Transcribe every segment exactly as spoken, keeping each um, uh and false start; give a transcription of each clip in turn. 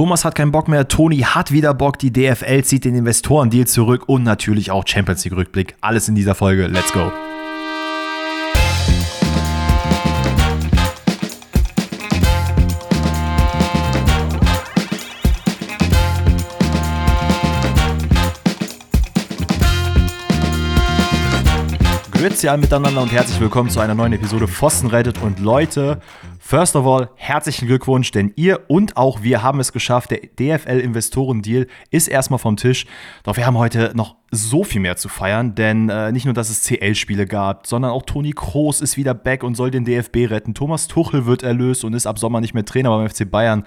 Thomas hat keinen Bock mehr, Toni hat wieder Bock, die D F L zieht den Investorendeal zurück und natürlich auch Champions League Rückblick. Alles in dieser Folge, let's go! Grüezi alle miteinander und herzlich willkommen zu einer neuen Episode Pfosten rettet. Und Leute, first of all, herzlichen Glückwunsch, denn ihr und auch wir haben es geschafft. Der D F L-Investoren-Deal ist erstmal vom Tisch. Doch wir haben heute noch so viel mehr zu feiern, denn äh, nicht nur, dass es C L-Spiele gab, sondern auch Toni Kroos ist wieder back und soll den D F B retten. Thomas Tuchel wird erlöst und ist ab Sommer nicht mehr Trainer beim F C Bayern.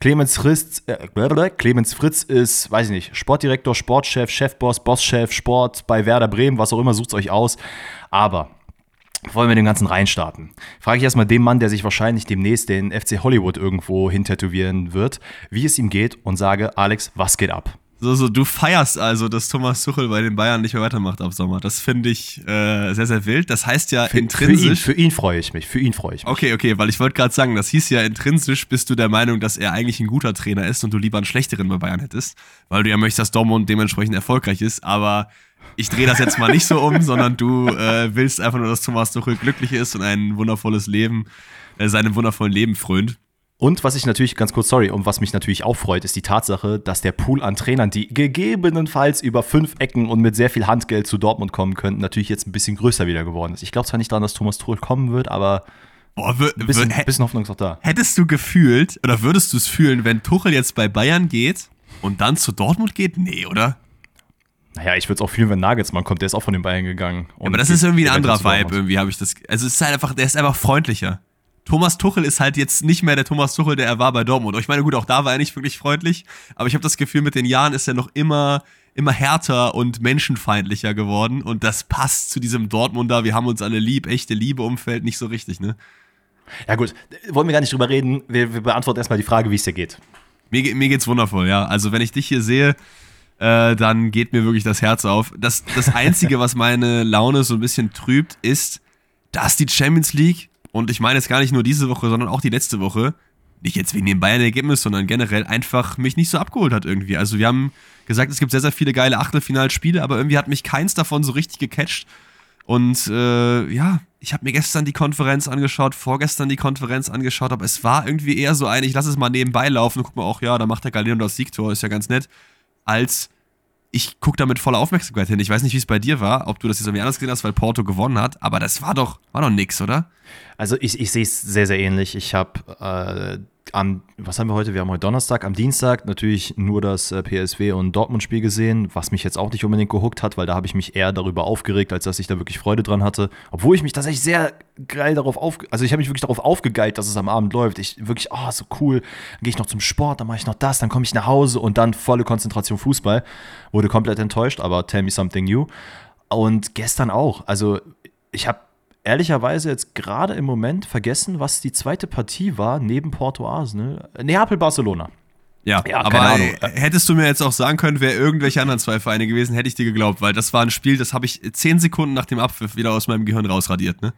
Clemens Fritz, äh, Clemens Fritz ist, weiß ich nicht, Sportdirektor, Sportchef, Chefboss, Bosschef, Sport bei Werder Bremen, was auch immer, sucht's euch aus. Aber bevor wir mit dem Ganzen reinstarten, frage ich erstmal den Mann, der sich wahrscheinlich demnächst den F C Hollywood irgendwo hintätowieren wird, wie es ihm geht, und sage: Alex, was geht ab? So, so, du feierst also, dass Thomas Tuchel bei den Bayern nicht mehr weitermacht ab Sommer. Das finde ich äh, sehr, sehr wild. Das heißt ja für, intrinsisch... Für ihn, für ihn freue ich mich, für ihn freue ich mich. Okay, okay, weil ich wollte gerade sagen, das hieß ja intrinsisch, bist du der Meinung, dass er eigentlich ein guter Trainer ist und du lieber einen schlechteren bei Bayern hättest, weil du ja möchtest, dass Dortmund dementsprechend erfolgreich ist, aber... Ich drehe das jetzt mal nicht so um, sondern du äh, willst einfach nur, dass Thomas Tuchel glücklich ist und ein wundervolles Leben, äh, seinem wundervollen Leben frönt. Und was ich natürlich, ganz kurz, sorry, und was mich natürlich auch freut, ist die Tatsache, dass der Pool an Trainern, die gegebenenfalls über fünf Ecken und mit sehr viel Handgeld zu Dortmund kommen könnten, natürlich jetzt ein bisschen größer wieder geworden ist. Ich glaube zwar nicht daran, dass Thomas Tuchel kommen wird, aber... Boah, wir, ein bisschen, wir, bisschen Hoffnung ist auch da. Hättest du gefühlt, oder würdest du es fühlen, wenn Tuchel jetzt bei Bayern geht und dann zu Dortmund geht? Nee, oder? Naja, ich würde es auch fühlen, wenn Nagelsmann kommt, der ist auch von den Bayern gegangen. Und ja, aber das ist irgendwie ein anderer Vibe, irgendwie habe ich das. Also es ist halt einfach, der ist einfach freundlicher. Thomas Tuchel ist halt jetzt nicht mehr der Thomas Tuchel, der er war bei Dortmund. Ich meine, gut, auch da war er nicht wirklich freundlich, aber ich habe das Gefühl, mit den Jahren ist er noch immer, immer härter und menschenfeindlicher geworden. Und das passt zu diesem Dortmunder, wir haben uns alle lieb, echte Liebe-Umfeld nicht so richtig, ne? Ja gut, wollen wir gar nicht drüber reden. Wir, wir beantworten erstmal die Frage, wie es dir geht. Mir, mir geht's wundervoll, ja. Also wenn ich dich hier sehe... Äh, dann geht mir wirklich das Herz auf. Das, das Einzige, was meine Laune so ein bisschen trübt, ist, dass die Champions League, und ich meine jetzt gar nicht nur diese Woche, sondern auch die letzte Woche, nicht jetzt wegen dem Bayern-Ergebnis, sondern generell einfach mich nicht so abgeholt hat irgendwie. Also wir haben gesagt, es gibt sehr, sehr viele geile Achtelfinalspiele, aber irgendwie hat mich keins davon so richtig gecatcht. Und äh, ja, ich habe mir gestern die Konferenz angeschaut, vorgestern die Konferenz angeschaut, aber es war irgendwie eher so ein, ich lasse es mal nebenbei laufen und guck mal, auch ja, da macht der Galeno das Siegtor, ist ja ganz nett, als ich gucke da mit voller Aufmerksamkeit hin. Ich weiß nicht, wie es bei dir war, ob du das jetzt irgendwie anders gesehen hast, weil Porto gewonnen hat, aber das war doch, war doch nix, oder? Also ich, ich sehe es sehr, sehr ähnlich. Ich habe äh, am, was haben wir heute? Wir haben heute Donnerstag, am Dienstag natürlich nur das äh, P S V und Dortmund-Spiel gesehen, was mich jetzt auch nicht unbedingt gehuckt hat, weil da habe ich mich eher darüber aufgeregt, als dass ich da wirklich Freude dran hatte. Obwohl ich mich tatsächlich sehr geil darauf auf, also ich habe mich wirklich darauf aufgegeilt, dass es am Abend läuft. Ich wirklich, ah, oh, so cool, dann gehe ich noch zum Sport, dann mache ich noch das, dann komme ich nach Hause und dann volle Konzentration Fußball. Wurde komplett enttäuscht, aber tell me something new. Und gestern auch, also ich habe ehrlicherweise jetzt gerade im Moment vergessen, was die zweite Partie war, neben Porto Arsenal, Neapel, Barcelona. Ja, ja, aber keine Ahnung. Hättest du mir jetzt auch sagen können, wäre irgendwelche anderen zwei Vereine gewesen, hätte ich dir geglaubt, weil das war ein Spiel, das habe ich zehn Sekunden nach dem Abpfiff wieder aus meinem Gehirn rausradiert, ne?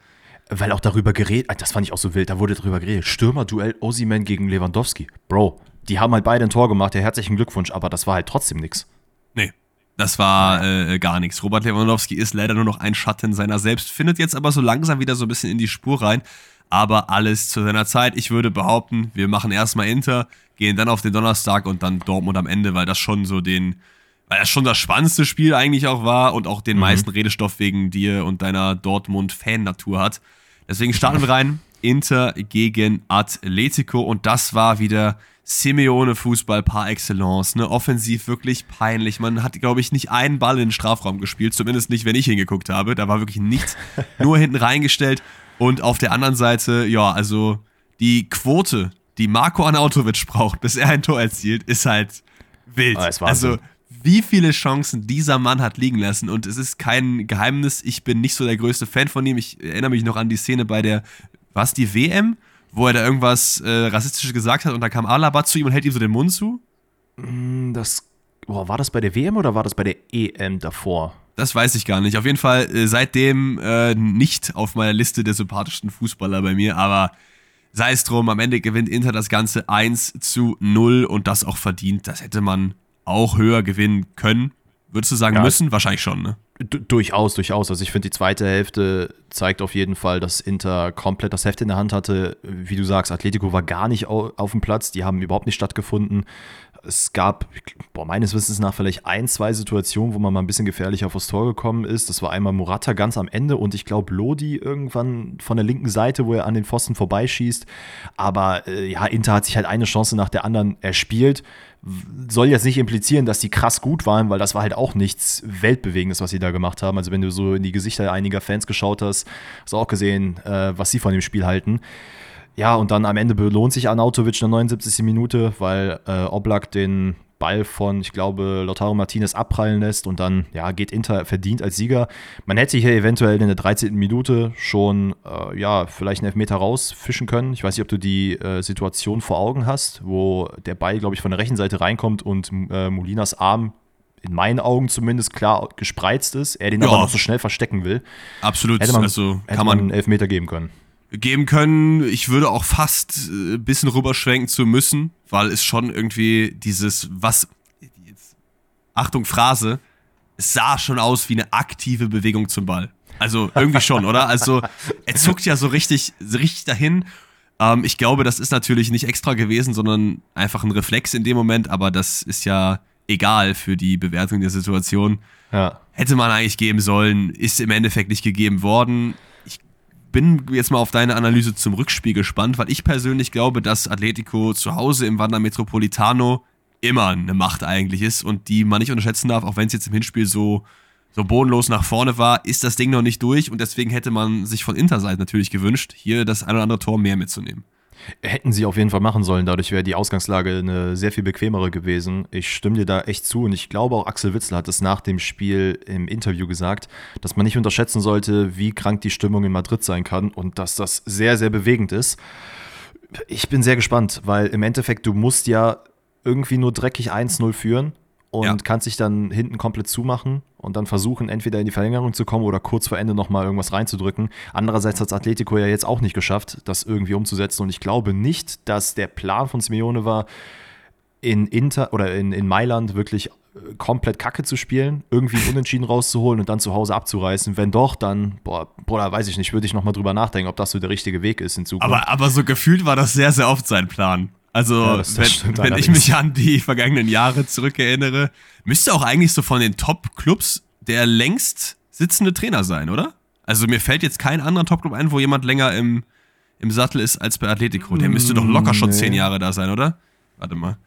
Weil auch darüber geredet, das fand ich auch so wild, da wurde darüber geredet, Stürmerduell Osimhen gegen Lewandowski. Bro, die haben halt beide ein Tor gemacht, ja, herzlichen Glückwunsch, aber das war halt trotzdem nix. Nee, das war äh, gar nichts. Robert Lewandowski ist leider nur noch ein Schatten seiner selbst, findet jetzt aber so langsam wieder so ein bisschen in die Spur rein, aber alles zu seiner Zeit. Ich würde behaupten, wir machen erstmal Inter, gehen dann auf den Donnerstag und dann Dortmund am Ende, weil das schon so den... Weil das schon das spannendste Spiel eigentlich auch war und auch den mhm. meisten Redestoff wegen dir und deiner Dortmund-Fan-Natur hat. Deswegen starten wir rein. Inter gegen Atlético. Und das war wieder Simeone-Fußball par excellence. Ne? Offensiv wirklich peinlich. Man hat, glaube ich, nicht einen Ball in den Strafraum gespielt. Zumindest nicht, wenn ich hingeguckt habe. Da war wirklich nichts. Nur hinten reingestellt. Und auf der anderen Seite, ja, also die Quote, die Marco Arnautovic braucht, bis er ein Tor erzielt, ist halt wild. Ah, ist also... Wie viele Chancen dieser Mann hat liegen lassen, und es ist kein Geheimnis, ich bin nicht so der größte Fan von ihm. Ich erinnere mich noch an die Szene bei der, was, die W M, wo er da irgendwas äh, Rassistisches gesagt hat und dann kam Alaba zu ihm und hält ihm so den Mund zu. Das, boah, war das bei der W M oder war das bei der E M davor? Das weiß ich gar nicht. Auf jeden Fall äh, seitdem äh, nicht auf meiner Liste der sympathischsten Fußballer bei mir, aber sei es drum, am Ende gewinnt Inter das Ganze eins zu null und das auch verdient. Das hätte man auch höher gewinnen können. Würdest du sagen, ja, müssen? Wahrscheinlich schon, ne? D- durchaus, durchaus. Also ich finde, die zweite Hälfte zeigt auf jeden Fall, dass Inter komplett das Heft in der Hand hatte. Wie du sagst, Atlético war gar nicht au- auf dem Platz. Die haben überhaupt nicht stattgefunden. Es gab, boah, meines Wissens nach, vielleicht ein, zwei Situationen, wo man mal ein bisschen gefährlicher aufs Tor gekommen ist. Das war einmal Morata ganz am Ende und ich glaube Lodi irgendwann von der linken Seite, wo er an den Pfosten vorbeischießt. Aber äh, ja, Inter hat sich halt eine Chance nach der anderen erspielt. Soll jetzt nicht implizieren, dass die krass gut waren, weil das war halt auch nichts Weltbewegendes, was sie da gemacht haben. Also wenn du so in die Gesichter einiger Fans geschaut hast, hast du auch gesehen, äh, was sie von dem Spiel halten. Ja, und dann am Ende belohnt sich Arnautovic in der neunundsiebzigsten Minute, weil äh, Oblak den Ball von, ich glaube, Lautaro Martinez abprallen lässt und dann ja, geht Inter verdient als Sieger. Man hätte hier eventuell in der dreizehnten Minute schon äh, ja, vielleicht einen Elfmeter rausfischen können. Ich weiß nicht, ob du die äh, Situation vor Augen hast, wo der Ball, glaube ich, von der rechten Seite reinkommt und äh, Molinas Arm in meinen Augen zumindest klar gespreizt ist, er den ja. aber noch so schnell verstecken will. Absolut, hätte man, also hätte kann man einen Elfmeter geben können. geben können. Ich würde auch fast ein äh, bisschen rüberschwenken zu müssen, weil es schon irgendwie dieses, was, jetzt, Achtung, Phrase, es sah schon aus wie eine aktive Bewegung zum Ball. Also irgendwie schon, oder? Also er zuckt ja so richtig, richtig dahin. Ähm, ich glaube, das ist natürlich nicht extra gewesen, sondern einfach ein Reflex in dem Moment, aber das ist ja egal für die Bewertung der Situation. Ja. Hätte man eigentlich geben sollen, ist im Endeffekt nicht gegeben worden. Bin jetzt mal auf deine Analyse zum Rückspiel gespannt, weil ich persönlich glaube, dass Atlético zu Hause im Wanda Metropolitano immer eine Macht eigentlich ist und die man nicht unterschätzen darf, auch wenn es jetzt im Hinspiel so, so bodenlos nach vorne war, ist das Ding noch nicht durch und deswegen hätte man sich von Interseite natürlich gewünscht, hier das ein oder andere Tor mehr mitzunehmen. Hätten sie auf jeden Fall machen sollen, dadurch wäre die Ausgangslage eine sehr viel bequemere gewesen. Ich stimme dir da echt zu und ich glaube auch Axel Witsel hat es nach dem Spiel im Interview gesagt, dass man nicht unterschätzen sollte, wie krank die Stimmung in Madrid sein kann und dass das sehr, sehr bewegend ist. Ich bin sehr gespannt, weil im Endeffekt du musst ja irgendwie nur dreckig eins null führen und ja. kannst dich dann hinten komplett zumachen und dann versuchen, entweder in die Verlängerung zu kommen oder kurz vor Ende nochmal irgendwas reinzudrücken. Andererseits hat es Atlético ja jetzt auch nicht geschafft, das irgendwie umzusetzen. Und ich glaube nicht, dass der Plan von Simeone war, in Inter oder in, in Mailand wirklich komplett Kacke zu spielen, irgendwie Unentschieden rauszuholen und dann zu Hause abzureißen. Wenn doch, dann, boah, boah weiß ich nicht, würde ich nochmal drüber nachdenken, ob das so der richtige Weg ist in Zukunft. Aber, aber so gefühlt war das sehr, sehr oft sein Plan. Also, ja, das, das wenn, wenn ich mich an die vergangenen Jahre zurückerinnere, müsste auch eigentlich so von den Top-Clubs der längst sitzende Trainer sein, oder? Also, mir fällt jetzt kein anderer Top-Club ein, wo jemand länger im, im Sattel ist als bei Atlético. Der müsste doch locker schon nee. zehn Jahre da sein, oder? Warte mal.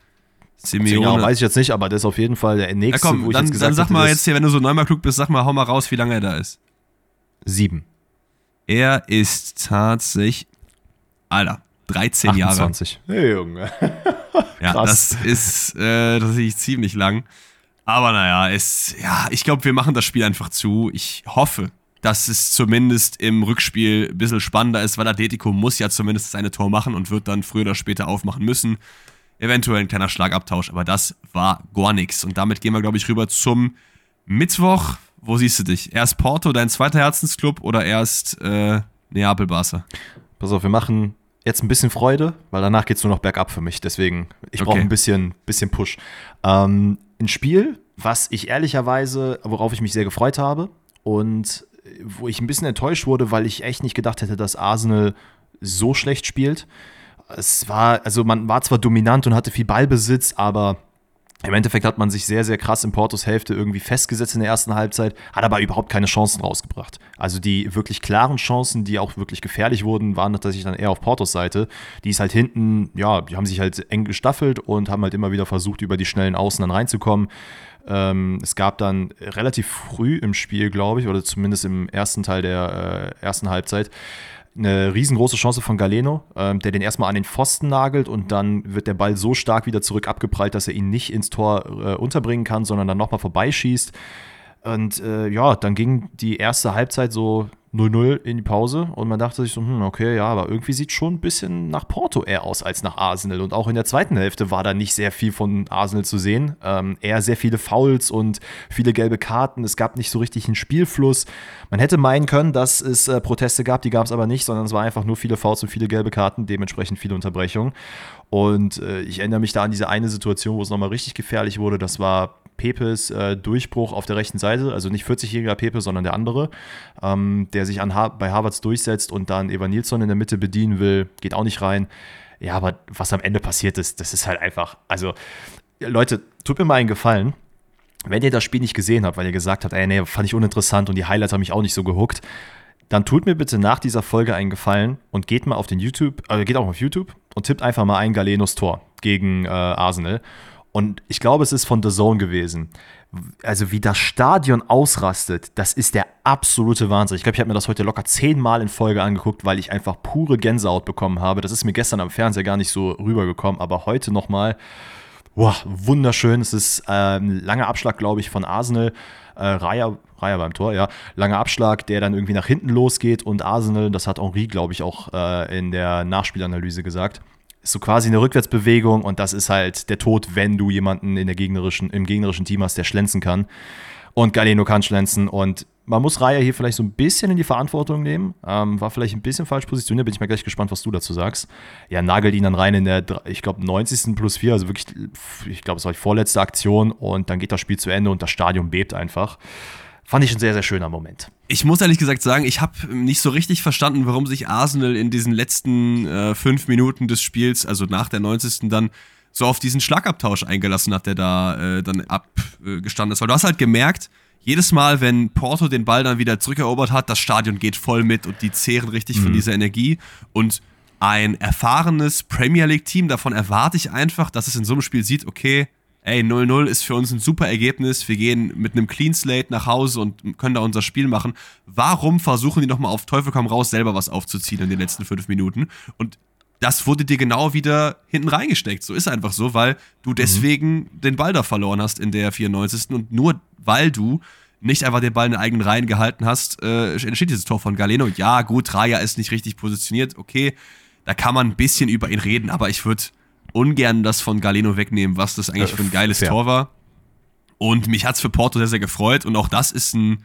Simeone. Zehn Jahre weiß ich jetzt nicht, aber das ist auf jeden Fall der nächste, ja, komm, wo ich dann, jetzt gesagt habe. Dann sag hätte, mal jetzt hier, wenn du so neunmal klug bist, sag mal, hau mal raus, wie lange er da ist. Sieben. Er ist tatsächlich... Alter. dreizehn Jahre. achtundzwanzig. Hey, Junge. Ja, das ist äh, tatsächlich ziemlich lang. Aber naja, es, ja, ich glaube, wir machen das Spiel einfach zu. Ich hoffe, dass es zumindest im Rückspiel ein bisschen spannender ist, weil Atlético muss ja zumindest seine Tor machen und wird dann früher oder später aufmachen müssen. Eventuell ein kleiner Schlagabtausch, aber das war gar nichts. Und damit gehen wir, glaube ich, rüber zum Mittwoch. Wo siehst du dich? Erst Porto, dein zweiter Herzensclub, oder erst äh, Neapel, Barca? Pass auf, wir machen jetzt ein bisschen Freude, weil danach geht es nur noch bergab für mich. Deswegen, ich brauche okay. ein bisschen, bisschen Push. Ähm, ein Spiel, was ich ehrlicherweise, worauf ich mich sehr gefreut habe und wo ich ein bisschen enttäuscht wurde, weil ich echt nicht gedacht hätte, dass Arsenal so schlecht spielt. Es war, also man war zwar dominant und hatte viel Ballbesitz, aber im Endeffekt hat man sich sehr, sehr krass in Portos Hälfte irgendwie festgesetzt in der ersten Halbzeit, hat aber überhaupt keine Chancen rausgebracht. Also die wirklich klaren Chancen, die auch wirklich gefährlich wurden, waren tatsächlich dann eher auf Portos Seite. Die ist halt hinten, ja, die haben sich halt eng gestaffelt und haben halt immer wieder versucht, über die schnellen Außen dann reinzukommen. Ähm, es gab dann relativ früh im Spiel, glaube ich, oder zumindest im ersten Teil der äh, ersten Halbzeit, eine riesengroße Chance von Galeno, äh, der den erstmal an den Pfosten nagelt und dann wird der Ball so stark wieder zurück abgeprallt, dass er ihn nicht ins Tor äh, unterbringen kann, sondern dann nochmal vorbeischießt. Und äh, ja, dann ging die erste Halbzeit so null null in die Pause und man dachte sich so, hm, okay, ja, aber irgendwie sieht es schon ein bisschen nach Porto eher aus als nach Arsenal. Und auch in der zweiten Hälfte war da nicht sehr viel von Arsenal zu sehen. Ähm, eher sehr viele Fouls und viele gelbe Karten. Es gab nicht so richtig einen Spielfluss. Man hätte meinen können, dass es äh, Proteste gab, die gab es aber nicht, sondern es war einfach nur viele Fouls und viele gelbe Karten, dementsprechend viele Unterbrechungen. Und äh, ich erinnere mich da an diese eine Situation, wo es nochmal richtig gefährlich wurde. Das war Pepes äh, Durchbruch auf der rechten Seite, also nicht vierzigjähriger Pepe, sondern der andere, ähm, der sich an ha- bei Havertz durchsetzt und dann Evan Nilsson in der Mitte bedienen will, geht auch nicht rein. Ja, aber was am Ende passiert ist, das ist halt einfach, also Leute, tut mir mal einen Gefallen, wenn ihr das Spiel nicht gesehen habt, weil ihr gesagt habt, ey, nee, fand ich uninteressant und die Highlights haben mich auch nicht so gehuckt, dann tut mir bitte nach dieser Folge einen Gefallen und geht mal auf den YouTube, äh, geht auch mal auf YouTube und tippt einfach mal ein Galenos Tor gegen äh, Arsenal. Und ich glaube, es ist von The Zone gewesen. Also wie das Stadion ausrastet, das ist der absolute Wahnsinn. Ich glaube, ich habe mir das heute locker zehnmal in Folge angeguckt, weil ich einfach pure Gänsehaut bekommen habe. Das ist mir gestern am Fernseher gar nicht so rübergekommen, aber heute nochmal, wow, wunderschön. Es ist ein ähm, langer Abschlag, glaube ich, von Arsenal. Äh, Raya, Raya beim Tor, ja. Langer Abschlag, der dann irgendwie nach hinten losgeht. Und Arsenal, das hat Henri, glaube ich, auch äh, in der Nachspielanalyse gesagt, ist so quasi eine Rückwärtsbewegung und das ist halt der Tod, wenn du jemanden in der gegnerischen, im gegnerischen Team hast, der schlenzen kann. Und Galeno kann schlenzen und man muss Raya hier vielleicht so ein bisschen in die Verantwortung nehmen. Ähm, war vielleicht ein bisschen falsch positioniert, bin ich mal gleich gespannt, was du dazu sagst. Ja, nagelt ihn dann rein in der, ich glaube, neunzigsten plus vier, also wirklich, ich glaube, es war die vorletzte Aktion und dann geht das Spiel zu Ende und das Stadion bebt einfach. Fand ich ein sehr, sehr schöner Moment. Ich muss ehrlich gesagt sagen, ich habe nicht so richtig verstanden, warum sich Arsenal in diesen letzten äh, fünf Minuten des Spiels, also nach der neunzigsten dann, so auf diesen Schlagabtausch eingelassen hat, der da äh, dann abgestanden äh, ist. Weil du hast halt gemerkt, jedes Mal, wenn Porto den Ball dann wieder zurückerobert hat, das Stadion geht voll mit und die zehren richtig mhm. von dieser Energie. Und ein erfahrenes Premier League-Team, davon erwarte ich einfach, dass es in so einem Spiel sieht, okay, ey, null null ist für uns ein super Ergebnis, wir gehen mit einem Clean Slate nach Hause und können da unser Spiel machen. Warum versuchen die nochmal auf Teufel komm raus, selber was aufzuziehen in den letzten fünf Minuten? Und das wurde dir genau wieder hinten reingesteckt. So ist einfach so, weil du deswegen mhm. den Ball da verloren hast in der vierundneunzigsten Und nur weil du nicht einfach den Ball in den eigenen Reihen gehalten hast, äh, entsteht dieses Tor von Galeno. Ja, gut, Raya ist nicht richtig positioniert, okay, da kann man ein bisschen über ihn reden, aber ich würde ungern das von Galeno wegnehmen, was das eigentlich äh, für ein geiles fair. Tor war. Und mich hat's für Porto sehr, sehr gefreut. Und auch das ist ein,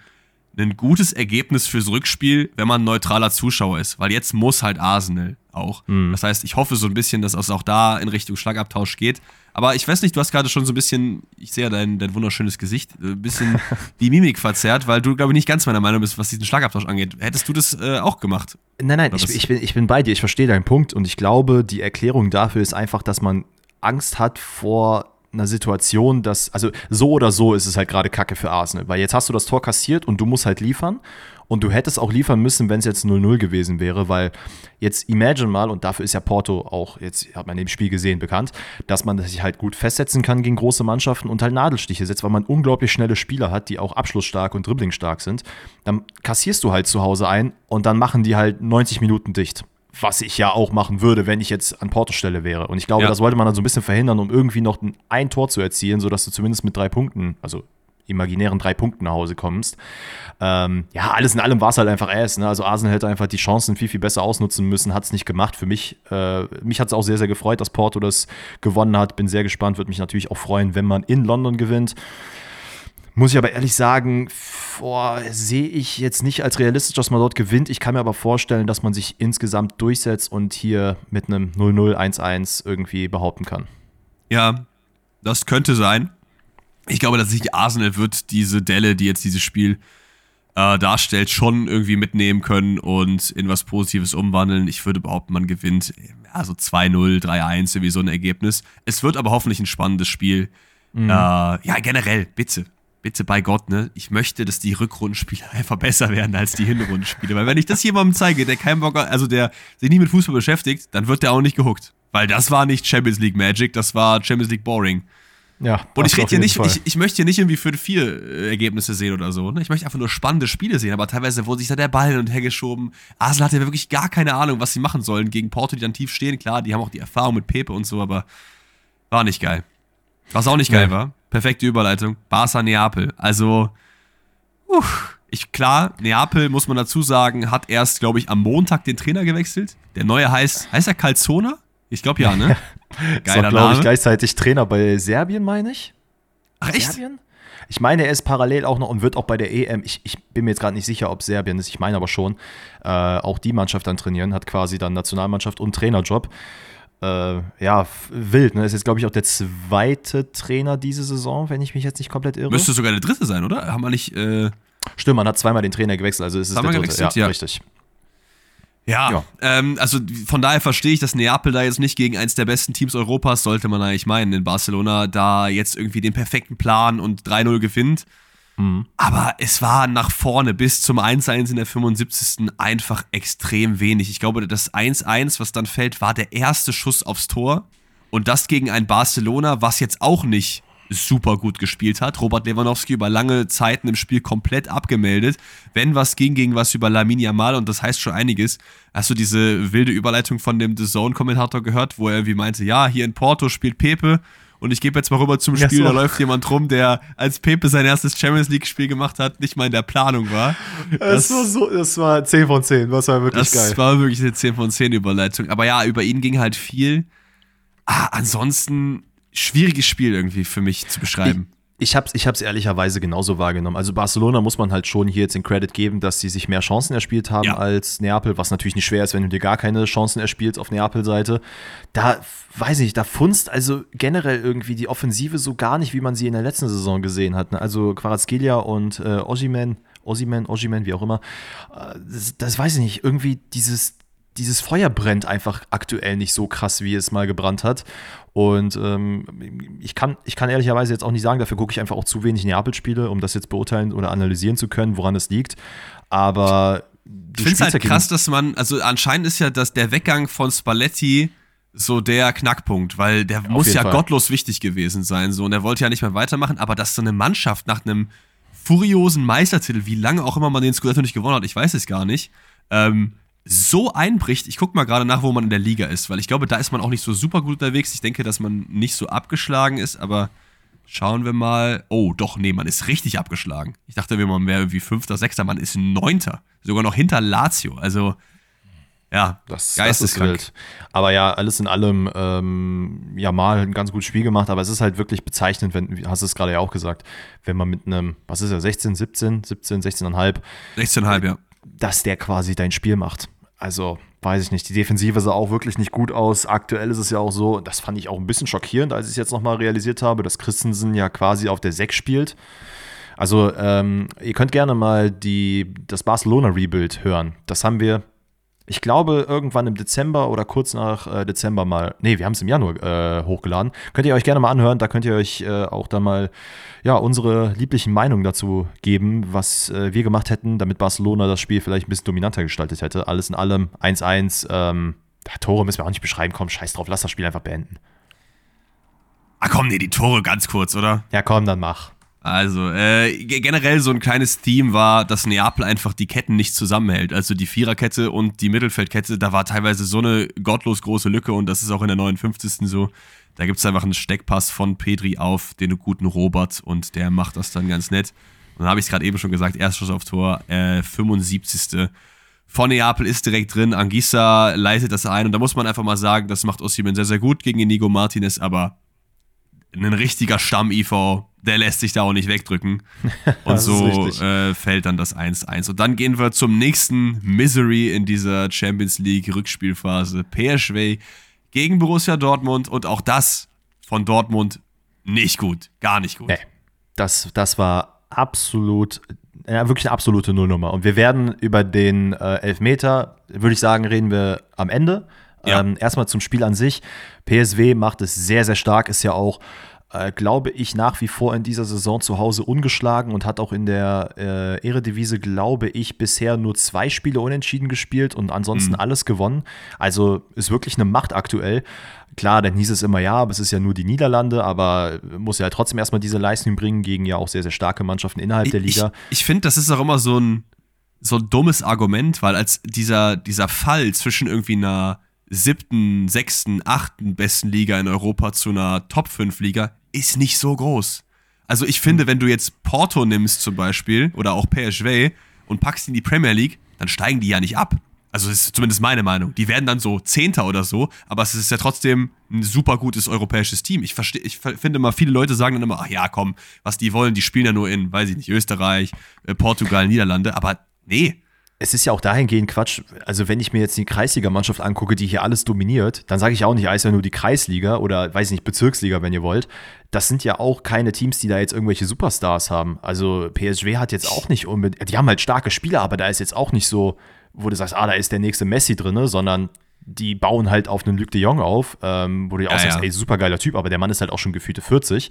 ein gutes Ergebnis fürs Rückspiel, wenn man ein neutraler Zuschauer ist. Weil jetzt muss halt Arsenal auch. Mhm. Das heißt, ich hoffe so ein bisschen, dass es auch da in Richtung Schlagabtausch geht. Aber ich weiß nicht, du hast gerade schon so ein bisschen, ich sehe ja dein, dein wunderschönes Gesicht, ein bisschen die Mimik verzerrt, weil du, glaube ich, nicht ganz meiner Meinung bist, was diesen Schlagabtausch angeht. Hättest du das äh, auch gemacht? Nein, nein, ich, ich, bin, ich bin bei dir, ich verstehe deinen Punkt und ich glaube, die Erklärung dafür ist einfach, dass man Angst hat vor einer Situation, dass, also so oder so ist es halt gerade Kacke für Arsenal, weil jetzt hast du das Tor kassiert und du musst halt liefern. Und du hättest auch liefern müssen, wenn es jetzt null null gewesen wäre, weil jetzt imagine mal, und dafür ist ja Porto auch, jetzt hat man im Spiel gesehen, bekannt, dass man sich halt gut festsetzen kann gegen große Mannschaften und halt Nadelstiche setzt, weil man unglaublich schnelle Spieler hat, die auch abschlussstark und dribblingstark sind. Dann kassierst du halt zu Hause ein und dann machen die halt neunzig Minuten dicht. Was ich ja auch machen würde, wenn ich jetzt an Porto Stelle wäre. Und ich glaube, ja. das wollte man dann so ein bisschen verhindern, um irgendwie noch ein Tor zu erzielen, sodass du zumindest mit drei Punkten, also imaginären drei Punkten nach Hause kommst. Ähm, ja, alles in allem war es halt einfach Ass. Ne? Also Arsenal hätte einfach die Chancen viel, viel besser ausnutzen müssen, hat es nicht gemacht. Für mich, äh, mich hat es auch sehr, sehr gefreut, dass Porto das gewonnen hat. Bin sehr gespannt, würde mich natürlich auch freuen, wenn man in London gewinnt. Muss ich aber ehrlich sagen, boah, sehe ich jetzt nicht als realistisch, dass man dort gewinnt. Ich kann mir aber vorstellen, dass man sich insgesamt durchsetzt und hier mit einem null null eins eins irgendwie behaupten kann. Ja, das könnte sein. Ich glaube, dass sich Arsenal wird diese Delle, die jetzt dieses Spiel äh, darstellt, schon irgendwie mitnehmen können und in was Positives umwandeln. Ich würde behaupten, man gewinnt also zwei null, drei eins, irgendwie so ein Ergebnis. Es wird aber hoffentlich ein spannendes Spiel. Mhm. Äh, ja, generell, bitte. Bitte bei Gott, ne? Ich möchte, dass die Rückrundenspiele einfach besser werden als die Hinrundenspiele. Weil wenn ich das jemandem zeige, der keinen Bock hat, also der sich nicht mit Fußball beschäftigt, dann wird der auch nicht gehuckt. Weil das war nicht Champions League Magic, das war Champions League Boring. Ja, und ich rede hier nicht, ich, ich möchte hier nicht irgendwie vier Ergebnisse sehen oder so. Ne? Ich möchte einfach nur spannende Spiele sehen, aber teilweise wurde sich da der Ball hin und her geschoben. Arsenal hatte wirklich gar keine Ahnung, was sie machen sollen gegen Porto, die dann tief stehen. Klar, die haben auch die Erfahrung mit Pepe und so, aber war nicht geil. Was auch nicht geil nee. war, perfekte Überleitung, Barca Neapel. Also, uff. Ich, klar, Neapel, muss man dazu sagen, hat erst, glaube ich, am Montag den Trainer gewechselt. Der neue heißt, heißt er Calzona? Ich glaube ja, ne? Geiler Name. Ist, glaube ich, gleichzeitig Trainer bei Serbien, meine ich. Ach, echt? Serbien? Ich meine, er ist parallel auch noch und wird auch bei der E M, ich, ich bin mir jetzt gerade nicht sicher, ob Serbien ist, ich meine aber schon, äh, auch die Mannschaft dann trainieren, hat quasi dann Nationalmannschaft und Trainerjob. Äh, ja, wild, ne? Ist jetzt, glaube ich, auch der zweite Trainer diese Saison, wenn ich mich jetzt nicht komplett irre. Müsste sogar der dritte sein, oder? Haben wir nicht, äh Stimmt, man hat zweimal den Trainer gewechselt, also ist es der dritte. Ja, ja, richtig. Ja, ja. Ähm, also von daher verstehe ich, dass Neapel da jetzt nicht gegen eins der besten Teams Europas, sollte man eigentlich meinen, in Barcelona, da jetzt irgendwie den perfekten Plan und drei null gewinnt. Mhm. Aber es war nach vorne bis zum eins eins in der fünfundsiebzigsten einfach extrem wenig. Ich glaube, das eins eins, was dann fällt, war der erste Schuss aufs Tor. Und das gegen ein Barcelona, was jetzt auch nicht super gut gespielt hat. Robert Lewandowski über lange Zeiten im Spiel komplett abgemeldet. Wenn was ging, ging was über Lamine Yamal und das heißt schon einiges. Hast du diese wilde Überleitung von dem The Zone-Kommentator gehört, wo er irgendwie meinte, ja, hier in Porto spielt Pepe und ich gebe jetzt mal rüber zum Spiel, ja, so. Da läuft jemand rum, der, als Pepe sein erstes Champions-League-Spiel gemacht hat, nicht mal in der Planung war. Das, das, war, so, das war zehn von zehn, das war wirklich das geil. Das war wirklich eine zehn von zehn Überleitung. Aber ja, über ihn ging halt viel. Ah, ansonsten schwieriges Spiel irgendwie für mich zu beschreiben. Ich, ich habe es ich hab's ehrlicherweise genauso wahrgenommen. Also Barcelona muss man halt schon hier jetzt den Credit geben, dass sie sich mehr Chancen erspielt haben, ja, als Neapel, was natürlich nicht schwer ist, wenn du dir gar keine Chancen erspielst auf Neapel-Seite. Da, weiß ich nicht, da funzt also generell irgendwie die Offensive so gar nicht, wie man sie in der letzten Saison gesehen hat. Ne? Also Kvaratskhelia und äh, Osimhen, Osimhen, Osimhen, wie auch immer. Das, das weiß ich nicht, irgendwie dieses... Dieses Feuer brennt einfach aktuell nicht so krass, wie es mal gebrannt hat. Und ähm, ich kann, ich kann ehrlicherweise jetzt auch nicht sagen, dafür gucke ich einfach auch zu wenig Neapel-Spiele, um das jetzt beurteilen oder analysieren zu können, woran es liegt. Aber ich finde es halt krass, dass man, also anscheinend ist ja das, der Weggang von Spalletti so der Knackpunkt, weil der muss ja gottlos wichtig gewesen sein. So, und er wollte ja nicht mehr weitermachen, aber dass so eine Mannschaft nach einem furiosen Meistertitel, wie lange auch immer man den Scudetto nicht gewonnen hat, ich weiß es gar nicht, ähm, so einbricht. Ich gucke mal gerade nach, wo man in der Liga ist, weil ich glaube, da ist man auch nicht so super gut unterwegs. Ich denke, dass man nicht so abgeschlagen ist, aber schauen wir mal. Oh, doch, nee, man ist richtig abgeschlagen. Ich dachte, man wäre irgendwie Fünfter, Sechster, man ist Neunter. Sogar noch hinter Lazio. Also, ja, das, das ist wild. Aber ja, alles in allem, ähm, ja, mal ein ganz gutes Spiel gemacht, aber es ist halt wirklich bezeichnend, wenn, hast du es gerade ja auch gesagt, wenn man mit einem, was ist er, sechzehn, siebzehn, siebzehn, sechzehn Komma fünf. sechzehn Komma fünf, ja. Dass der quasi dein Spiel macht. Also, weiß ich nicht. Die Defensive sah auch wirklich nicht gut aus. Aktuell ist es ja auch so, das fand ich auch ein bisschen schockierend, als ich es jetzt nochmal realisiert habe, dass Christensen ja quasi auf der sechs spielt. Also, ähm, ihr könnt gerne mal die, das Barcelona-Rebuild hören. Das haben wir, ich glaube, irgendwann im Dezember oder kurz nach äh, Dezember mal, nee, wir haben es im Januar äh, hochgeladen. Könnt ihr euch gerne mal anhören, da könnt ihr euch äh, auch dann mal, ja, unsere lieblichen Meinungen dazu geben, was äh, wir gemacht hätten, damit Barcelona das Spiel vielleicht ein bisschen dominanter gestaltet hätte. Alles in allem eins eins, ähm, Tore müssen wir auch nicht beschreiben, komm, scheiß drauf, lass das Spiel einfach beenden. Ah komm, nee, die Tore ganz kurz, oder? Ja komm, dann mach. Also, äh, generell so ein kleines Theme war, dass Neapel einfach die Ketten nicht zusammenhält. Also die Viererkette und die Mittelfeldkette, da war teilweise so eine gottlos große Lücke und das ist auch in der neunundfünfzigsten so. Da gibt es einfach einen Steckpass von Pedri auf den guten Robert und der macht das dann ganz nett. Und dann habe ich es gerade eben schon gesagt, Erstschuss auf Tor, äh, fünfundsiebzigste von Neapel ist direkt drin, Anguissa leitet das ein und da muss man einfach mal sagen, das macht Osimhen sehr, sehr gut gegen Inigo Martinez, aber ein richtiger Stamm-I V, der lässt sich da auch nicht wegdrücken. Und so äh, fällt dann das eins eins. Und dann gehen wir zum nächsten Misery in dieser Champions League Rückspielphase. P S V gegen Borussia Dortmund und auch das von Dortmund nicht gut. Gar nicht gut. Nee, das, das war absolut, ja, wirklich eine absolute Nullnummer. Und wir werden über den äh, Elfmeter, würde ich sagen, reden wir am Ende. Ja. Ähm, erstmal zum Spiel an sich. P S V macht es sehr, sehr stark, ist ja auch, äh, glaube ich, nach wie vor in dieser Saison zu Hause ungeschlagen und hat auch in der äh, Eredivisie, glaube ich, bisher nur zwei Spiele unentschieden gespielt und ansonsten mhm. alles gewonnen. Also ist wirklich eine Macht aktuell. Klar, dann hieß es immer, ja, aber es ist ja nur die Niederlande, aber muss ja halt trotzdem erstmal diese Leistung bringen gegen ja auch sehr, sehr starke Mannschaften innerhalb ich, der Liga. Ich, ich finde, das ist auch immer so ein, so ein dummes Argument, weil als dieser, dieser Fall zwischen irgendwie einer siebten, sechsten, achten besten Liga in Europa zu einer Top fünf Liga ist nicht so groß. Also ich finde, wenn du jetzt Porto nimmst zum Beispiel oder auch P S V und packst in die Premier League, dann steigen die ja nicht ab. Also das ist zumindest meine Meinung. Die werden dann so Zehnter oder so, aber es ist ja trotzdem ein super gutes europäisches Team. Ich, verste- ich finde immer, viele Leute sagen dann immer, ach ja, komm, was die wollen, die spielen ja nur in, weiß ich nicht, Österreich, äh, Portugal, Niederlande, aber nee. Es ist ja auch dahingehend Quatsch, also wenn ich mir jetzt die Kreisliga-Mannschaft angucke, die hier alles dominiert, dann sage ich auch nicht, es ist ja nur die Kreisliga oder, weiß ich nicht, Bezirksliga, wenn ihr wollt. Das sind ja auch keine Teams, die da jetzt irgendwelche Superstars haben. Also P S V hat jetzt auch nicht unbedingt, die haben halt starke Spieler, aber da ist jetzt auch nicht so, wo du sagst, ah, da ist der nächste Messi drin, sondern die bauen halt auf einen Luc de Jong auf, ähm, wo du ja auch ja, sagst, ja. ey, super geiler Typ, aber der Mann ist halt auch schon gefühlte vierzig.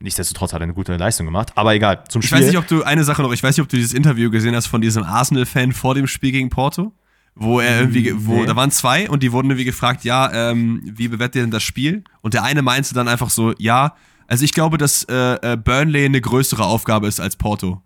Nichtsdestotrotz hat er eine gute Leistung gemacht, aber egal, zum Spiel. Ich weiß nicht, ob du, eine Sache noch, ich weiß nicht, ob du dieses Interview gesehen hast von diesem Arsenal-Fan vor dem Spiel gegen Porto, wo er irgendwie, wo, nee. da waren zwei und die wurden irgendwie gefragt, ja, ähm, wie bewertet ihr denn das Spiel? Und der eine meinte dann einfach so, ja, also ich glaube, dass äh, Burnley eine größere Aufgabe ist als Porto.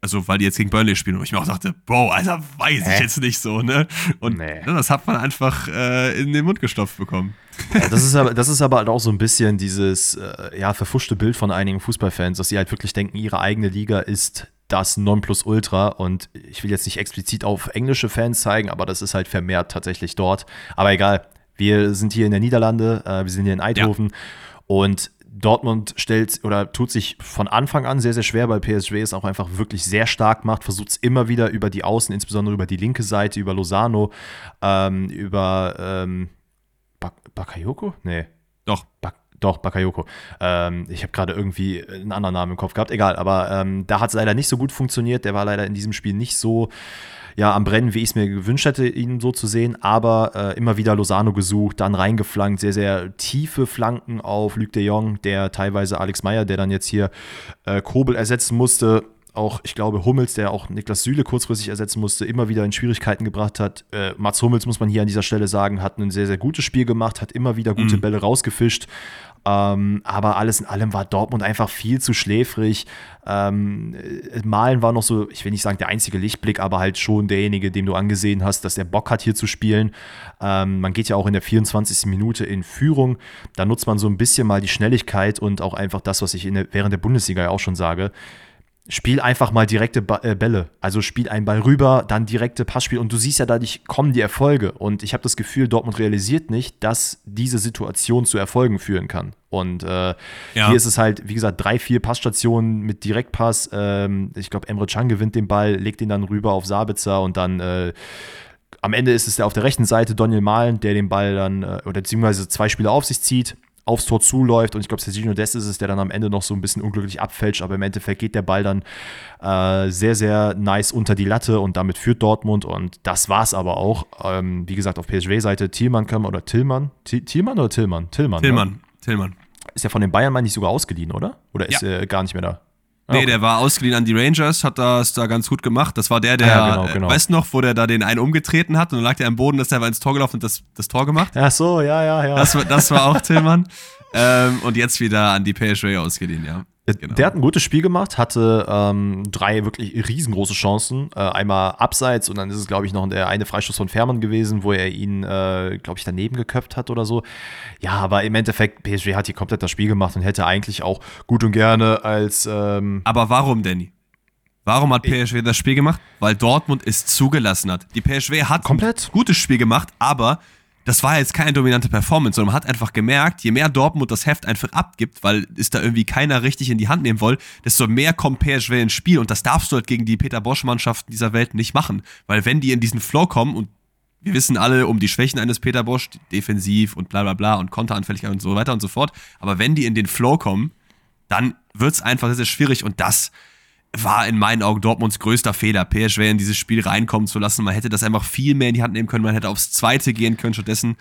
Also, weil die jetzt gegen Burnley spielen. Und ich mir auch dachte, Bro, Alter, weiß Hä? ich jetzt nicht so, ne? Und nee. das hat man einfach äh, in den Mund gestopft bekommen. Ja, das ist aber, das ist aber halt auch so ein bisschen dieses äh, ja, verfuschte Bild von einigen Fußballfans, dass sie halt wirklich denken, ihre eigene Liga ist das Nonplusultra. Und ich will jetzt nicht explizit auf englische Fans zeigen, aber das ist halt vermehrt tatsächlich dort. Aber egal, wir sind hier in der Niederlande, äh, wir sind hier in Eindhoven. Ja. Und Dortmund stellt oder tut sich von Anfang an sehr, sehr schwer, weil P S V es auch einfach wirklich sehr stark macht, versucht es immer wieder über die Außen, insbesondere über die linke Seite, über Lozano, ähm, über ähm, Bak- Bakayoko? Nee. Doch. Bak- Doch, Bakayoko. Ähm, ich habe gerade irgendwie einen anderen Namen im Kopf gehabt, egal, aber ähm, da hat es leider nicht so gut funktioniert, der war leider in diesem Spiel nicht so ja, am Brennen, wie ich es mir gewünscht hätte, ihn so zu sehen, aber äh, immer wieder Lozano gesucht, dann reingeflankt, sehr, sehr tiefe Flanken auf Luc de Jong, der teilweise Alex Meyer, der dann jetzt hier äh, Kobel ersetzen musste, auch, ich glaube, Hummels, der auch Niklas Süle kurzfristig ersetzen musste, immer wieder in Schwierigkeiten gebracht hat. Äh, Mats Hummels, muss man hier an dieser Stelle sagen, hat ein sehr, sehr gutes Spiel gemacht, hat immer wieder gute mhm. Bälle rausgefischt. Ähm, aber alles in allem war Dortmund einfach viel zu schläfrig. Ähm, Malen war noch so, ich will nicht sagen der einzige Lichtblick, aber halt schon derjenige, dem du angesehen hast, dass der Bock hat, hier zu spielen. Ähm, man geht ja auch in der vierundzwanzigsten Minute in Führung. Da nutzt man so ein bisschen mal die Schnelligkeit und auch einfach das, was ich in der, während der Bundesliga ja auch schon sage. Spiel einfach mal direkte ba- äh, Bälle. Also spiel einen Ball rüber, dann direkte Passspiel. Und du siehst ja, dadurch kommen die Erfolge. Und ich habe das Gefühl, Dortmund realisiert nicht, dass diese Situation zu Erfolgen führen kann. Und äh, ja. hier ist es halt, wie gesagt, drei, vier Passstationen mit Direktpass. Ähm, ich glaube, Emre Can gewinnt den Ball, legt ihn dann rüber auf Sabitzer. Und dann äh, am Ende ist es der auf der rechten Seite Daniel Mahlen, der den Ball dann, äh, oder beziehungsweise zwei Spieler auf sich zieht, aufs Tor zuläuft und ich glaube, Serginho Dest ist es, der dann am Ende noch so ein bisschen unglücklich abfälscht, aber im Endeffekt geht der Ball dann äh, sehr, sehr nice unter die Latte und damit führt Dortmund und das war's aber auch. Ähm, wie gesagt, auf P S V-Seite Tillmann kam, oder Tillmann? T- Tillmann oder Tillmann? Tillmann, Tillmann, ja. Tillmann. Ist ja von den Bayern, meine ich, sogar ausgeliehen, oder? Oder ist er ja. äh, gar nicht mehr da? Nee, okay. Der war ausgeliehen an die Rangers, hat das da ganz gut gemacht. Das war der, der, ja, genau, genau. weißt du noch, wo der da den einen umgetreten hat und dann lag der am Boden, dass der war ins Tor gelaufen und das, das Tor gemacht. Ach so, ja, ja, ja. Das, das war auch Tillmann. ähm, und jetzt wieder an die P S V ausgeliehen, ja. Genau. Der hat ein gutes Spiel gemacht, hatte ähm, drei wirklich riesengroße Chancen. Äh, einmal abseits und dann ist es, glaube ich, noch der eine Freistoß von Fährmann gewesen, wo er ihn, äh, glaube ich, daneben geköpft hat oder so. Ja, aber im Endeffekt, P S V hat hier komplett das Spiel gemacht und hätte eigentlich auch gut und gerne als... Ähm aber warum, Danny? Warum hat P S V das Spiel gemacht? Weil Dortmund es zugelassen hat. Die P S V hat komplett ein gutes Spiel gemacht, aber... Das war jetzt keine dominante Performance, sondern man hat einfach gemerkt, je mehr Dortmund das Heft einfach abgibt, weil es da irgendwie keiner richtig in die Hand nehmen will, desto mehr kommt P S V ins Spiel und das darfst du halt gegen die Peter-Bosch-Mannschaften dieser Welt nicht machen. Weil wenn die in diesen Flow kommen und wir wissen alle um die Schwächen eines Peter Bosch, defensiv und bla bla bla und Konteranfälligkeit und so weiter und so fort, aber wenn die in den Flow kommen, dann wird's einfach sehr, sehr schwierig und das war in meinen Augen Dortmunds größter Fehler, P S V in dieses Spiel reinkommen zu lassen. Man hätte das einfach viel mehr in die Hand nehmen können, man hätte aufs Zweite gehen können, stattdessen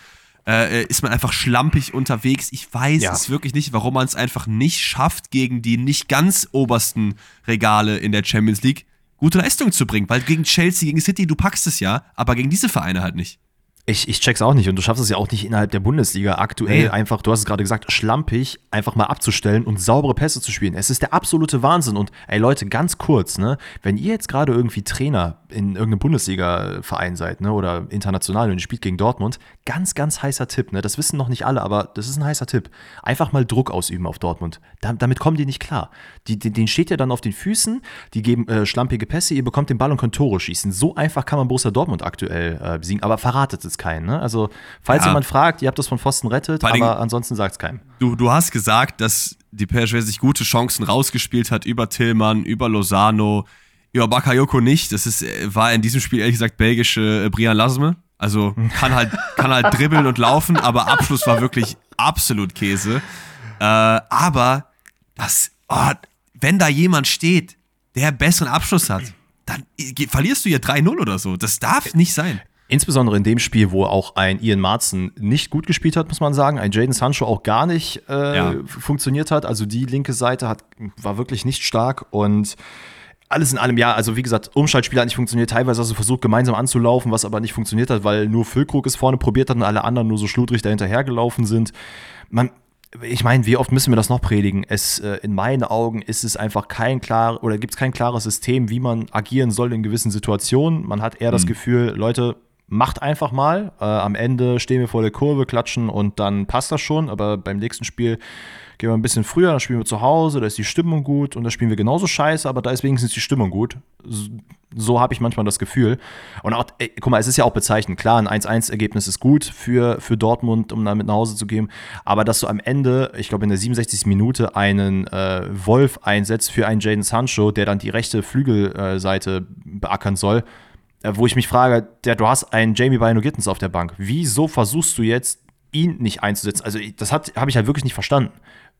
äh, ist man einfach schlampig unterwegs. Ich weiß ja. es wirklich nicht, warum man es einfach nicht schafft, gegen die nicht ganz obersten Regale in der Champions League gute Leistung zu bringen, weil gegen Chelsea, gegen City, du packst es ja, aber gegen diese Vereine halt nicht. Ich, ich check's auch nicht, und du schaffst es ja auch nicht innerhalb der Bundesliga aktuell, nee. einfach, du hast es gerade gesagt, schlampig einfach mal abzustellen und saubere Pässe zu spielen. Es ist der absolute Wahnsinn. Und ey Leute, ganz kurz, ne, wenn ihr jetzt gerade irgendwie Trainer in irgendeinem Bundesliga-Verein seid, ne, oder international und ihr spielt gegen Dortmund, ganz, ganz heißer Tipp, ne, das wissen noch nicht alle, aber das ist ein heißer Tipp. Einfach mal Druck ausüben auf Dortmund. Da, damit kommen die nicht klar. Die, die, denen steht ihr dann auf den Füßen, die geben äh, schlampige Pässe, ihr bekommt den Ball und könnt Tore schießen. So einfach kann man Borussia Dortmund aktuell äh, besiegen, aber verratet es keinen, ne? Also, falls ja. jemand fragt, ihr habt das von Pfosten rettet, bei aber den, ansonsten sagt es keinem. Du, du hast gesagt, dass die P S V sich gute Chancen rausgespielt hat über Tillmann, über Lozano, über Bakayoko nicht. Das ist, war in diesem Spiel ehrlich gesagt belgische Brian Lasme. Also kann halt, kann halt dribbeln und laufen, aber Abschluss war wirklich absolut Käse. Äh, aber das, oh, wenn da jemand steht, der besseren Abschluss hat, dann verlierst du hier drei null oder so. Das darf nicht sein. Insbesondere in dem Spiel, wo auch ein Ian Martzen nicht gut gespielt hat, muss man sagen, ein Jadon Sancho auch gar nicht äh, ja. funktioniert hat. Also die linke Seite hat, war wirklich nicht stark, und alles in allem, ja, also wie gesagt, Umschaltspiel hat nicht funktioniert. Teilweise hast du versucht, gemeinsam anzulaufen, was aber nicht funktioniert hat, weil nur Füllkrug es vorne probiert hat und alle anderen nur so schludrig dahinterhergelaufen sind. Man... Ich meine, wie oft müssen wir das noch predigen? Es, äh, in meinen Augen ist es einfach kein klar oder gibt es kein klares System, wie man agieren soll in gewissen Situationen. Man hat eher mhm. das Gefühl, Leute, macht einfach mal. Äh, am Ende stehen wir vor der Kurve, klatschen und dann passt das schon. Aber beim nächsten Spiel gehen wir ein bisschen früher, dann spielen wir zu Hause, da ist die Stimmung gut, und da spielen wir genauso scheiße, aber da ist wenigstens die Stimmung gut. So, so habe ich manchmal das Gefühl. Und auch, ey, guck mal, es ist ja auch bezeichnend. Klar, ein eins eins Ergebnis ist gut für, für Dortmund, um damit nach Hause zu gehen. Aber dass du am Ende, ich glaube in der siebenundsechzigsten Minute, einen äh, Wolf einsetzt für einen Jadon Sancho, der dann die rechte Flügelseite äh, beackern soll, äh, wo ich mich frage, der, du hast einen Jamie Bynoe-Gittens auf der Bank. Wieso versuchst du jetzt, ihn nicht einzusetzen? Also das habe ich halt wirklich nicht verstanden.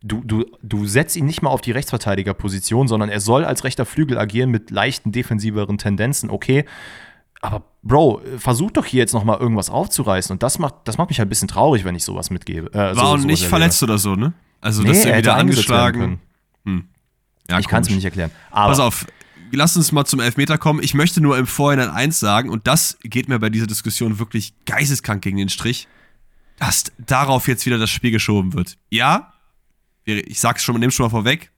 Du, du, du setzt ihn nicht mal auf die Rechtsverteidigerposition, sondern er soll als rechter Flügel agieren mit leichten defensiveren Tendenzen, okay. Aber Bro, versuch doch hier jetzt nochmal irgendwas aufzureißen, und das macht, das macht mich halt ein bisschen traurig, wenn ich sowas mitgebe. Äh, War so, auch nicht verletzt oder so, ne? Also nee, dass er wieder angeschlagen. Hm. Ja, ich kann es mir nicht erklären. Aber pass auf, lass uns mal zum Elfmeter kommen. Ich möchte nur im Vorhinein eins sagen, und das geht mir bei dieser Diskussion wirklich geisteskrank gegen den Strich, dass darauf jetzt wieder das Spiel geschoben wird. Ja, ich sag's schon, nehme schon mal vorweg,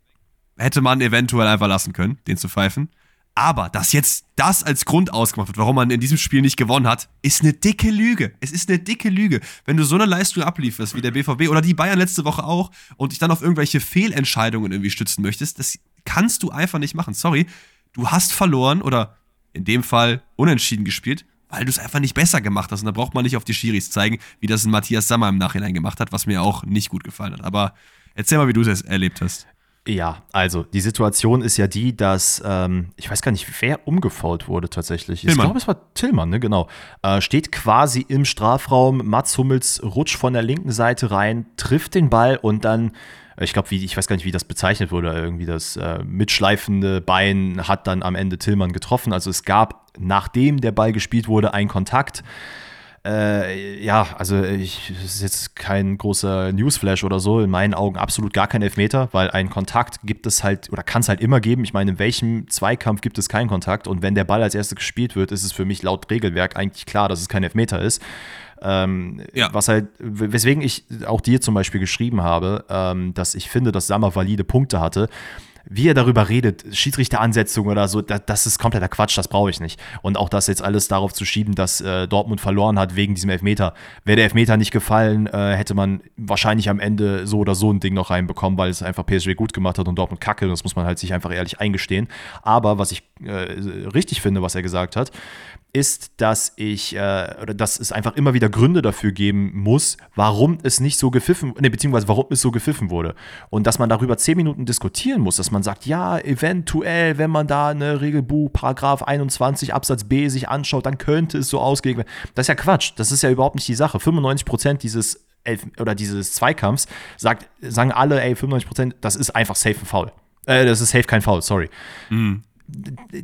hätte man eventuell einfach lassen können, den zu pfeifen. Aber dass jetzt das als Grund ausgemacht wird, warum man in diesem Spiel nicht gewonnen hat, ist eine dicke Lüge. Es ist eine dicke Lüge. Wenn du so eine Leistung ablieferst wie der B V B oder die Bayern letzte Woche auch und dich dann auf irgendwelche Fehlentscheidungen irgendwie stützen möchtest, das kannst du einfach nicht machen. Sorry, du hast verloren oder in dem Fall unentschieden gespielt, weil du es einfach nicht besser gemacht hast. Und da braucht man nicht auf die Schiris zeigen, wie das ein Matthias Sammer im Nachhinein gemacht hat, was mir auch nicht gut gefallen hat. Aber erzähl mal, wie du es erlebt hast. Ja, also die Situation ist ja die, dass, ähm, ich weiß gar nicht, wer umgefault wurde tatsächlich. Tillmann. Ich glaube, es war Tillmann, ne, genau. Äh, steht quasi im Strafraum, Mats Hummels rutscht von der linken Seite rein, trifft den Ball und dann, ich glaube, wie, ich weiß gar nicht, wie das bezeichnet wurde, irgendwie das äh, mitschleifende Bein hat dann am Ende Tillmann getroffen. Also es gab, nachdem der Ball gespielt wurde, einen Kontakt. Äh, ja, also ich, das ist jetzt kein großer Newsflash oder so, in meinen Augen absolut gar kein Elfmeter, weil einen Kontakt gibt es halt oder kann es halt immer geben. Ich meine, in welchem Zweikampf gibt es keinen Kontakt? Und wenn der Ball als erstes gespielt wird, ist es für mich laut Regelwerk eigentlich klar, dass es kein Elfmeter ist. Ähm, ja. Was halt, weswegen ich auch dir zum Beispiel geschrieben habe, ähm, dass ich finde, dass Sammer valide Punkte hatte. Wie er darüber redet, Schiedsrichteransetzung oder so, das, das ist kompletter Quatsch, das brauche ich nicht. Und auch das jetzt alles darauf zu schieben, dass äh, Dortmund verloren hat wegen diesem Elfmeter. Wäre der Elfmeter nicht gefallen, äh, hätte man wahrscheinlich am Ende so oder so ein Ding noch reinbekommen, weil es einfach P S G gut gemacht hat und Dortmund kacke. Das muss man halt sich einfach ehrlich eingestehen. Aber was ich äh, richtig finde, was er gesagt hat, ist, dass ich, äh, oder dass es einfach immer wieder Gründe dafür geben muss, warum es nicht so gepfiffen, ne, beziehungsweise warum es so gepfiffen wurde. Und dass man darüber zehn Minuten diskutieren muss, dass man sagt, ja, eventuell, wenn man da eine Regelbuch, Paragraph einundzwanzig, Absatz B sich anschaut, dann könnte es so ausgelegt werden. Das ist ja Quatsch, das ist ja überhaupt nicht die Sache. fünfundneunzig Prozent dieses Elf- oder dieses Zweikampfs sagt, sagen alle, ey, fünfundneunzig Prozent, das ist einfach safe ein Foul. Äh, das ist safe kein Foul, sorry. Mhm.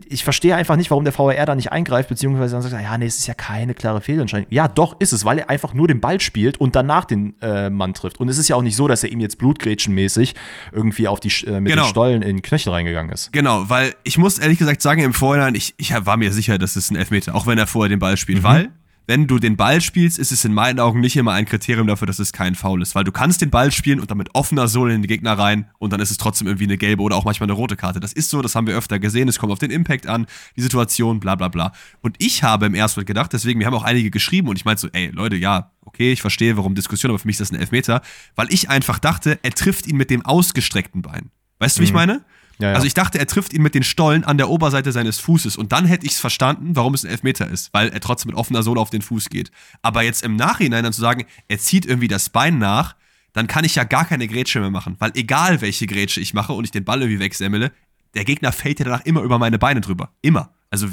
Ich verstehe einfach nicht, warum der V A R da nicht eingreift, beziehungsweise dann sagt, ja, nee, es ist ja keine klare Fehlentscheidung. Ja, doch ist es, weil er einfach nur den Ball spielt und danach den äh, Mann trifft. Und es ist ja auch nicht so, dass er ihm jetzt blutgrätschenmäßig irgendwie auf die, äh, mit genau. den Stollen in den Knöchel reingegangen ist. Genau, weil ich muss ehrlich gesagt sagen, im Vorhinein, ich, ich war mir sicher, dass es ein Elfmeter, auch wenn er vorher den Ball spielt, mhm. weil wenn du den Ball spielst, ist es in meinen Augen nicht immer ein Kriterium dafür, dass es kein Foul ist. Weil du kannst den Ball spielen und dann mit offener Sohle in den Gegner rein und dann ist es trotzdem irgendwie eine gelbe oder auch manchmal eine rote Karte. Das ist so, das haben wir öfter gesehen, es kommt auf den Impact an, die Situation, bla bla bla. Und ich habe im ersten Moment gedacht, deswegen, wir haben auch einige geschrieben und ich meinte so, ey Leute, ja, okay, ich verstehe, warum Diskussion, aber für mich ist das ein Elfmeter, weil ich einfach dachte, er trifft ihn mit dem ausgestreckten Bein. Weißt du, mhm. wie ich meine? Ja, ja. Also ich dachte, er trifft ihn mit den Stollen an der Oberseite seines Fußes und dann hätte ich es verstanden, warum es ein Elfmeter ist, weil er trotzdem mit offener Sohle auf den Fuß geht. Aber jetzt im Nachhinein dann zu sagen, er zieht irgendwie das Bein nach, dann kann ich ja gar keine Grätsche mehr machen, weil egal welche Grätsche ich mache und ich den Ball irgendwie wegsemmele, der Gegner fällt ja danach immer über meine Beine drüber. Immer. Also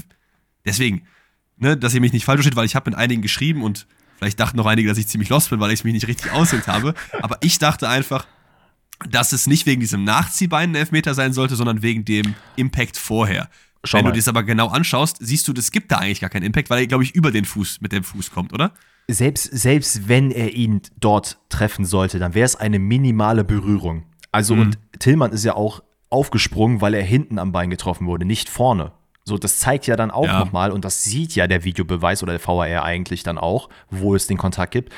deswegen, ne, dass ihr mich nicht falsch versteht, weil ich habe mit einigen geschrieben und vielleicht dachten noch einige, dass ich ziemlich lost bin, weil ich mich nicht richtig ausgehend habe, aber ich dachte einfach, dass es nicht wegen diesem Nachziehbein ein Elfmeter sein sollte, sondern wegen dem Impact vorher. Schau Wenn mal. du dir das aber genau anschaust, siehst du, es gibt da eigentlich gar keinen Impact, weil er, glaube ich, über den Fuß mit dem Fuß kommt, oder? Selbst, selbst wenn er ihn dort treffen sollte, dann wäre es eine minimale Berührung. Also mhm. und Tillmann ist ja auch aufgesprungen, weil er hinten am Bein getroffen wurde, nicht vorne. So, das zeigt ja dann auch ja. nochmal, und das sieht ja der Videobeweis oder der V A R eigentlich dann auch, wo es den Kontakt gibt.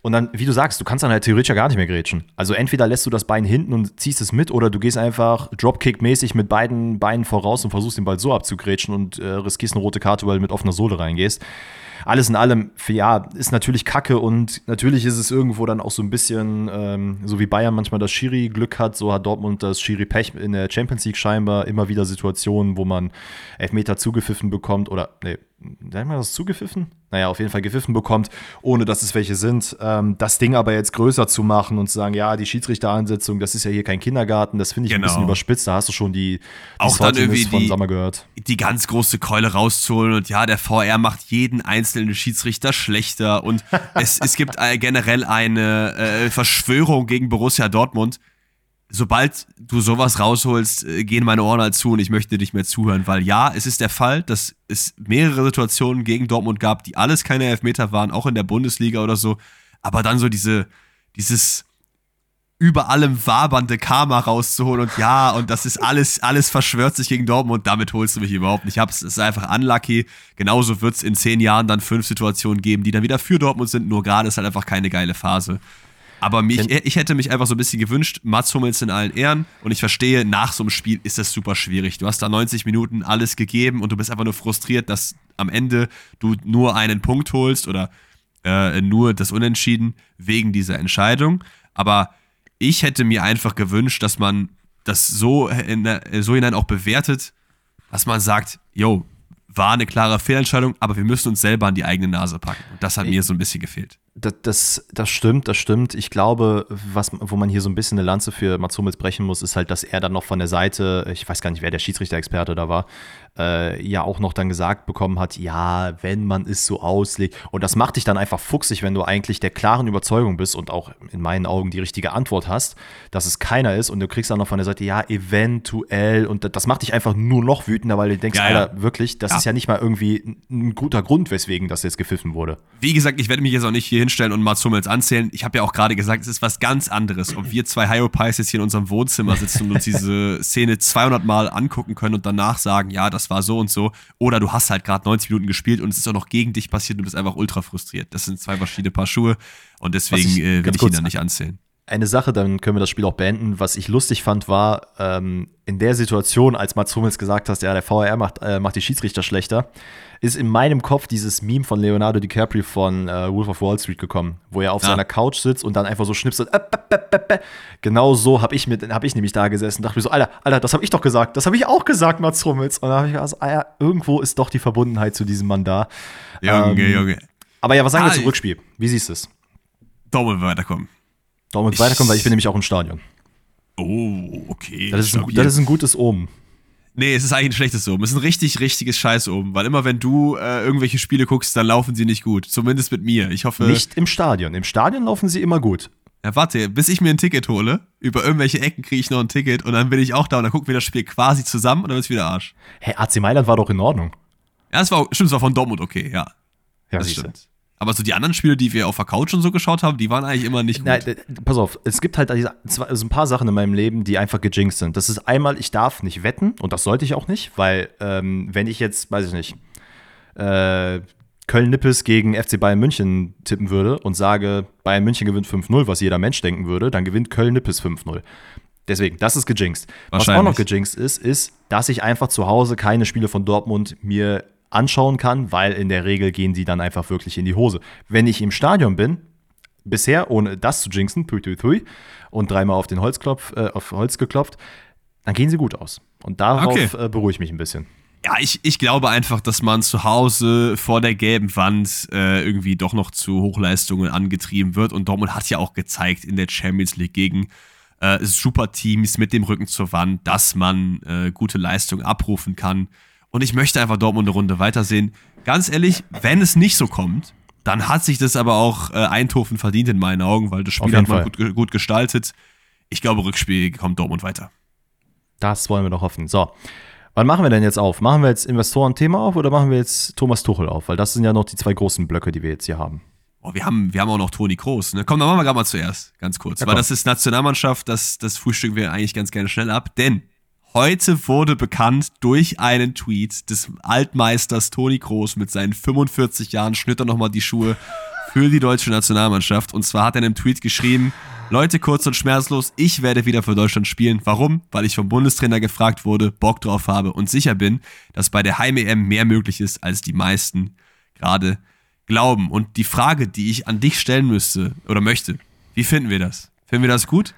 Und dann, wie du sagst, du kannst dann halt theoretisch ja gar nicht mehr grätschen. Also entweder lässt du das Bein hinten und ziehst es mit oder du gehst einfach Dropkick-mäßig mit beiden Beinen voraus und versuchst den Ball so abzugrätschen und äh, riskierst eine rote Karte, weil du mit offener Sohle reingehst. Alles in allem, ja, ist natürlich Kacke und natürlich ist es irgendwo dann auch so ein bisschen, ähm, so wie Bayern manchmal das Schiri-Glück hat, so hat Dortmund das Schiri-Pech in der Champions League scheinbar immer wieder Situationen, wo man Elfmeter zugepfiffen bekommt oder, nee, da haben wir das zugepfiffen? Naja, auf jeden Fall gepfiffen bekommt, ohne dass es welche sind. Ähm, das Ding aber jetzt größer zu machen und zu sagen, ja, die Schiedsrichteransetzung, das ist ja hier kein Kindergarten, das finde ich genau. ein bisschen überspitzt. Da hast du schon die, die auch dann irgendwie von Sommer gehört. Die ganz große Keule rauszuholen und ja, der V R macht jeden einzelnen Schiedsrichter schlechter und es, es gibt generell eine äh, Verschwörung gegen Borussia Dortmund. Sobald du sowas rausholst, gehen meine Ohren halt zu und ich möchte nicht mehr zuhören, weil ja, es ist der Fall, dass es mehrere Situationen gegen Dortmund gab, die alles keine Elfmeter waren, auch in der Bundesliga oder so, aber dann so diese, dieses über allem wabernde Karma rauszuholen und ja, und das ist alles, alles verschwört sich gegen Dortmund, damit holst du mich überhaupt nicht. Ich hab's, es ist einfach unlucky, genauso wird's in zehn Jahren dann fünf Situationen geben, die dann wieder für Dortmund sind, nur gerade ist halt einfach keine geile Phase. Aber mich, ich hätte mich einfach so ein bisschen gewünscht, Mats Hummels in allen Ehren. Und ich verstehe, nach so einem Spiel ist das super schwierig. Du hast da neunzig Minuten alles gegeben und du bist einfach nur frustriert, dass am Ende du nur einen Punkt holst oder äh, nur das Unentschieden wegen dieser Entscheidung. Aber ich hätte mir einfach gewünscht, dass man das so, in, so hinein auch bewertet, dass man sagt, yo, war eine klare Fehlentscheidung, aber wir müssen uns selber an die eigene Nase packen. Und das hat mir so ein bisschen gefehlt. Das, das, das stimmt, das stimmt. Ich glaube, was, wo man hier so ein bisschen eine Lanze für Mats Hummels brechen muss, ist halt, dass er dann noch von der Seite, ich weiß gar nicht, wer der Schiedsrichter-Experte da war, äh, ja auch noch dann gesagt bekommen hat, ja, wenn man es so auslegt. Und das macht dich dann einfach fuchsig, wenn du eigentlich der klaren Überzeugung bist und auch in meinen Augen die richtige Antwort hast, dass es keiner ist. Und du kriegst dann noch von der Seite, ja, eventuell. Und das macht dich einfach nur noch wütender, weil du denkst, ja, ja. Alter, wirklich, das ja. ist ja nicht mal irgendwie ein guter Grund, weswegen das jetzt gepfiffen wurde. Wie gesagt, ich werde mich jetzt auch nicht hierhin stellen und Mats Hummels anzählen. Ich habe ja auch gerade gesagt, es ist was ganz anderes, ob wir zwei Hyopies jetzt hier in unserem Wohnzimmer sitzen und uns diese Szene zweihundert Mal angucken können und danach sagen, ja, das war so und so. Oder du hast halt gerade neunzig Minuten gespielt und es ist auch noch gegen dich passiert und du bist einfach ultra frustriert. Das sind zwei verschiedene Paar Schuhe und deswegen ich, äh, will ich ihn dann nicht anzählen. Eine Sache, dann können wir das Spiel auch beenden. Was ich lustig fand, war ähm, in der Situation, als Mats Hummels gesagt hat, ja, der V A R macht, äh, macht die Schiedsrichter schlechter, ist in meinem Kopf dieses Meme von Leonardo DiCaprio von äh, Wolf of Wall Street gekommen, wo er auf ja. seiner Couch sitzt und dann einfach so schnipst und äh, bäh, bäh, bäh. Genau so habe ich, hab ich nämlich da gesessen und dachte mir so, Alter, Alter, das habe ich doch gesagt, das habe ich auch gesagt, Mats Hummels. Und da habe ich gedacht, also, Alter, irgendwo ist doch die Verbundenheit zu diesem Mann da. Junge, ähm, Junge. Aber ja, was sagen wir ah, zum Rückspiel? Wie siehst du es? Doppel weiterkommen. Daumen ich weiterkommen, weil ich bin nämlich auch im Stadion. Oh, okay. Das ist, ein, das ist ein gutes Omen. Nee, es ist eigentlich ein schlechtes Omen. Es ist ein richtig, richtiges Scheiß-Omen. Weil immer, wenn du äh, irgendwelche Spiele guckst, dann laufen sie nicht gut. Zumindest mit mir. Ich hoffe. Nicht im Stadion. Im Stadion laufen sie immer gut. Ja, warte, bis ich mir ein Ticket hole, über irgendwelche Ecken kriege ich noch ein Ticket und dann bin ich auch da und dann gucken wir das Spiel quasi zusammen und dann wird's wieder Arsch. Hä, hey, A C Mailand war doch in Ordnung. Ja, es war, stimmt, es war von Dortmund okay, ja. Ja, das stimmt. Du. Aber so die anderen Spiele, die wir auf der Couch und so geschaut haben, die waren eigentlich immer nicht gut. Nein, pass auf, es gibt halt so ein paar Sachen in meinem Leben, die einfach gejinxt sind. Das ist einmal, ich darf nicht wetten und das sollte ich auch nicht, weil ähm, wenn ich jetzt, weiß ich nicht, äh, Köln-Nippes gegen F C Bayern München tippen würde und sage, Bayern München gewinnt fünf null, was jeder Mensch denken würde, dann gewinnt Köln-Nippes fünf null. Deswegen, das ist gejinxt. Was auch noch gejinxt ist, ist, dass ich einfach zu Hause keine Spiele von Dortmund mir anschauen kann, weil in der Regel gehen die dann einfach wirklich in die Hose. Wenn ich im Stadion bin, bisher, ohne das zu jinxen, tui, tui, tui, und dreimal auf den Holzklopf, äh, auf Holz geklopft, dann gehen sie gut aus. Und darauf okay. äh, beruhige ich mich ein bisschen. Ja, ich, ich glaube einfach, dass man zu Hause vor der gelben Wand äh, irgendwie doch noch zu Hochleistungen angetrieben wird. Und Dortmund hat ja auch gezeigt in der Champions League gegen äh, Superteams mit dem Rücken zur Wand, dass man äh, gute Leistungen abrufen kann. Und ich möchte einfach Dortmund eine Runde weitersehen. Ganz ehrlich, wenn es nicht so kommt, dann hat sich das aber auch äh, Eindhoven verdient in meinen Augen, weil das Spiel hat man gut, gut gestaltet. Ich glaube, Rückspiel kommt Dortmund weiter. Das wollen wir doch hoffen. So, wann machen wir denn jetzt auf? Machen wir jetzt Investoren-Thema auf oder machen wir jetzt Thomas Tuchel auf? Weil das sind ja noch die zwei großen Blöcke, die wir jetzt hier haben. Oh, wir haben, wir haben auch noch Toni Kroos. Ne? Komm, dann machen wir gerade mal zuerst, ganz kurz. Ja, weil das ist Nationalmannschaft, das, das frühstücken wir eigentlich ganz gerne schnell ab. Denn heute wurde bekannt durch einen Tweet des Altmeisters Toni Kroos mit seinen fünfundvierzig Jahren, schnitt er nochmal die Schuhe für die deutsche Nationalmannschaft. Und zwar hat er in einem Tweet geschrieben, Leute, kurz und schmerzlos, ich werde wieder für Deutschland spielen. Warum? Weil ich vom Bundestrainer gefragt wurde, Bock drauf habe und sicher bin, dass bei der Heim-E M mehr möglich ist, als die meisten gerade glauben. Und die Frage, die ich an dich stellen müsste oder möchte, wie finden wir das? Finden wir das gut?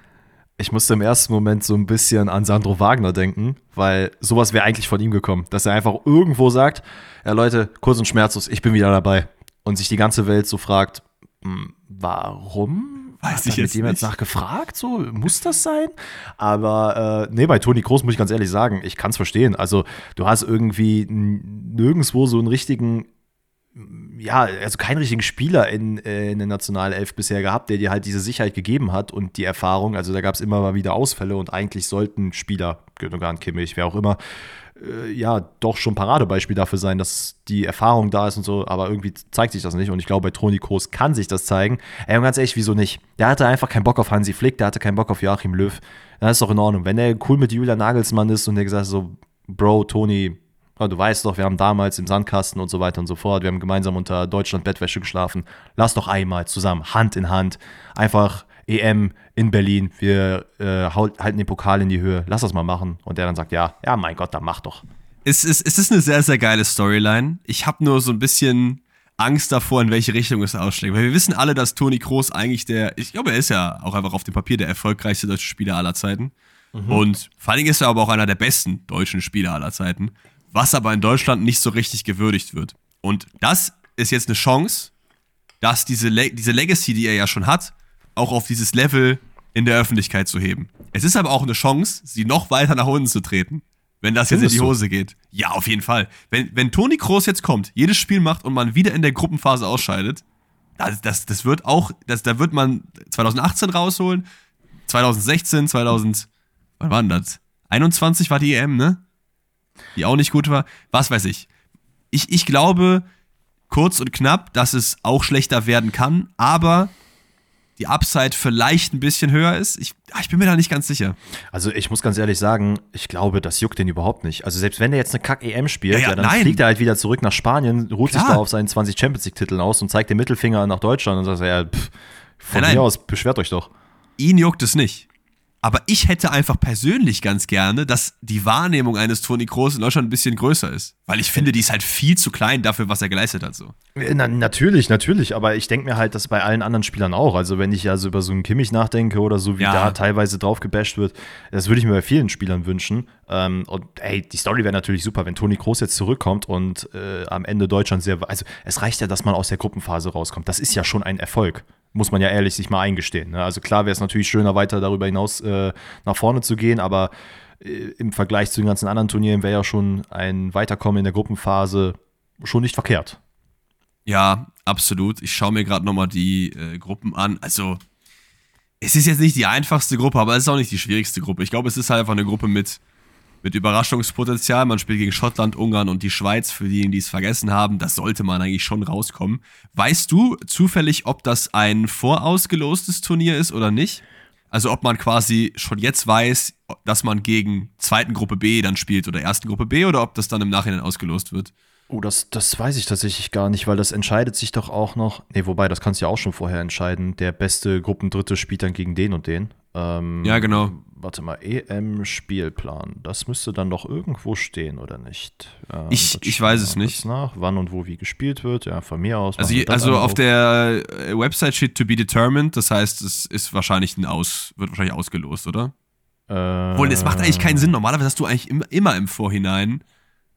Ich musste im ersten Moment so ein bisschen an Sandro Wagner denken, weil sowas wäre eigentlich von ihm gekommen, dass er einfach irgendwo sagt, ja Leute, kurz und schmerzlos, ich bin wieder dabei. Und sich die ganze Welt so fragt, warum? Weiß Hat ich jetzt mit jemand nachgefragt? So, muss das sein? Aber äh, nee, bei Toni Kroos muss ich ganz ehrlich sagen, ich kann es verstehen. Also du hast irgendwie nirgendwo so einen richtigen, ja, also keinen richtigen Spieler in, in der Nationalelf bisher gehabt, der dir halt diese Sicherheit gegeben hat und die Erfahrung, also da gab es immer mal wieder Ausfälle und eigentlich sollten Spieler, Gündogan, Kimmich, wer auch immer, äh, ja, doch schon Paradebeispiel dafür sein, dass die Erfahrung da ist und so, aber irgendwie zeigt sich das nicht und ich glaube, bei Toni Kroos kann sich das zeigen. Ey, und ganz ehrlich, wieso nicht? Der hatte einfach keinen Bock auf Hansi Flick, der hatte keinen Bock auf Joachim Löw, das ist doch in Ordnung. Wenn der cool mit Julian Nagelsmann ist und der gesagt hat so, Bro, Toni, du weißt doch, wir haben damals im Sandkasten und so weiter und so fort, wir haben gemeinsam unter Deutschland-Bettwäsche geschlafen. Lass doch einmal zusammen, Hand in Hand, einfach E M in Berlin, wir äh, halten den Pokal in die Höhe, lass das mal machen. Und der dann sagt, ja, ja mein Gott, dann mach doch. Es ist, es ist eine sehr, sehr geile Storyline. Ich habe nur so ein bisschen Angst davor, in welche Richtung es ausschlägt. Weil wir wissen alle, dass Toni Kroos eigentlich der, ich glaube, er ist ja auch einfach auf dem Papier der erfolgreichste deutsche Spieler aller Zeiten. Mhm. Und vor allen Dingen ist er aber auch einer der besten deutschen Spieler aller Zeiten, was aber in Deutschland nicht so richtig gewürdigt wird. Und das ist jetzt eine Chance, dass diese, Le- diese Legacy, die er ja schon hat, auch auf dieses Level in der Öffentlichkeit zu heben. Es ist aber auch eine Chance, sie noch weiter nach unten zu treten, wenn das Findest jetzt in die Hose du? geht. Ja, auf jeden Fall. Wenn, wenn Toni Kroos jetzt kommt, jedes Spiel macht und man wieder in der Gruppenphase ausscheidet, das, das, das wird auch, das, da wird man zwanzig achtzehn rausholen, zwanzig sechzehn, zweitausend, wann war denn das? einundzwanzig war die E M, ne? Die auch nicht gut war, was weiß ich. ich. Ich glaube, kurz und knapp, dass es auch schlechter werden kann, aber die Upside vielleicht ein bisschen höher ist. Ich, ich bin mir da nicht ganz sicher. Also ich muss ganz ehrlich sagen, ich glaube, das juckt den überhaupt nicht. Also selbst wenn der jetzt eine Kack-E M spielt, ja, ja, ja, dann nein. fliegt er halt wieder zurück nach Spanien, ruht Klar. sich da auf seinen zwanzig Champions-League-Titeln aus und zeigt den Mittelfinger nach Deutschland und sagt, ja, pff, von nein, mir nein. aus, beschwert euch doch. Ihn juckt es nicht. Aber ich hätte einfach persönlich ganz gerne, dass die Wahrnehmung eines Toni Kroos in Deutschland ein bisschen größer ist. Weil ich finde, die ist halt viel zu klein dafür, was er geleistet hat. So. Na, natürlich, natürlich. Aber ich denke mir halt, dass bei allen anderen Spielern auch. Also wenn ich also über so einen Kimmich nachdenke oder so, wie ja. da teilweise drauf gebasht wird, das würde ich mir bei vielen Spielern wünschen. Ähm, und ey, die Story wäre natürlich super, wenn Toni Kroos jetzt zurückkommt und äh, am Ende Deutschland sehr... Also es reicht ja, dass man aus der Gruppenphase rauskommt. Das ist ja schon ein Erfolg. Muss man ja ehrlich sich mal eingestehen. Ne? Also klar wäre es natürlich schöner, weiter darüber hinaus äh, nach vorne zu gehen, aber äh, im Vergleich zu den ganzen anderen Turnieren wäre ja schon ein Weiterkommen in der Gruppenphase schon nicht verkehrt. Ja, absolut. Ich schaue mir gerade nochmal die äh, Gruppen an. Also es ist jetzt nicht die einfachste Gruppe, aber es ist auch nicht die schwierigste Gruppe. Ich glaube, es ist halt einfach eine Gruppe mit, mit Überraschungspotenzial. Man spielt gegen Schottland, Ungarn und die Schweiz, für diejenigen, die es vergessen haben. Das sollte man eigentlich schon rauskommen. Weißt du zufällig, ob das ein vorausgelostes Turnier ist oder nicht? Also ob man quasi schon jetzt weiß, dass man gegen zweiten Gruppe B dann spielt oder ersten Gruppe B oder ob das dann im Nachhinein ausgelost wird? Oh, das, das weiß ich tatsächlich gar nicht, weil das entscheidet sich doch auch noch. Nee, wobei, das kannst du ja auch schon vorher entscheiden. Der beste Gruppendritte spielt dann gegen den und den. Ähm, ja, genau. Warte mal, E M-Spielplan. Das müsste dann doch irgendwo stehen, oder nicht? Ähm, ich ich weiß es nicht. Nach, wann und wo wie gespielt wird, ja, von mir aus. Also, also auf der Website steht to be determined, das heißt, es ist wahrscheinlich ein Aus, wird wahrscheinlich ausgelost, oder? Äh, Obwohl, es macht eigentlich keinen Sinn. Normalerweise hast du eigentlich im, immer im Vorhinein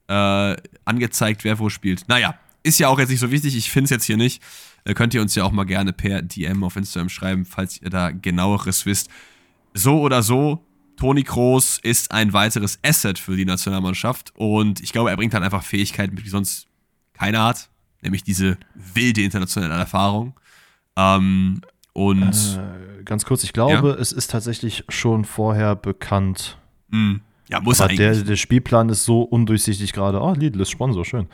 äh, angezeigt, wer wo spielt. Naja, ist ja auch jetzt nicht so wichtig, ich finde es jetzt hier nicht. Könnt ihr uns ja auch mal gerne per D M auf Instagram schreiben, falls ihr da genaueres wisst. So oder so, Toni Kroos ist ein weiteres Asset für die Nationalmannschaft und ich glaube, er bringt halt einfach Fähigkeiten, die sonst keiner hat, nämlich diese wilde internationale Erfahrung. Ähm, und äh, ganz kurz, ich glaube, ja? es ist tatsächlich schon vorher bekannt. Mhm. Ja, muss aber eigentlich. Der, der Spielplan ist so undurchsichtig gerade. Oh, Lidl ist Sponsor, schön.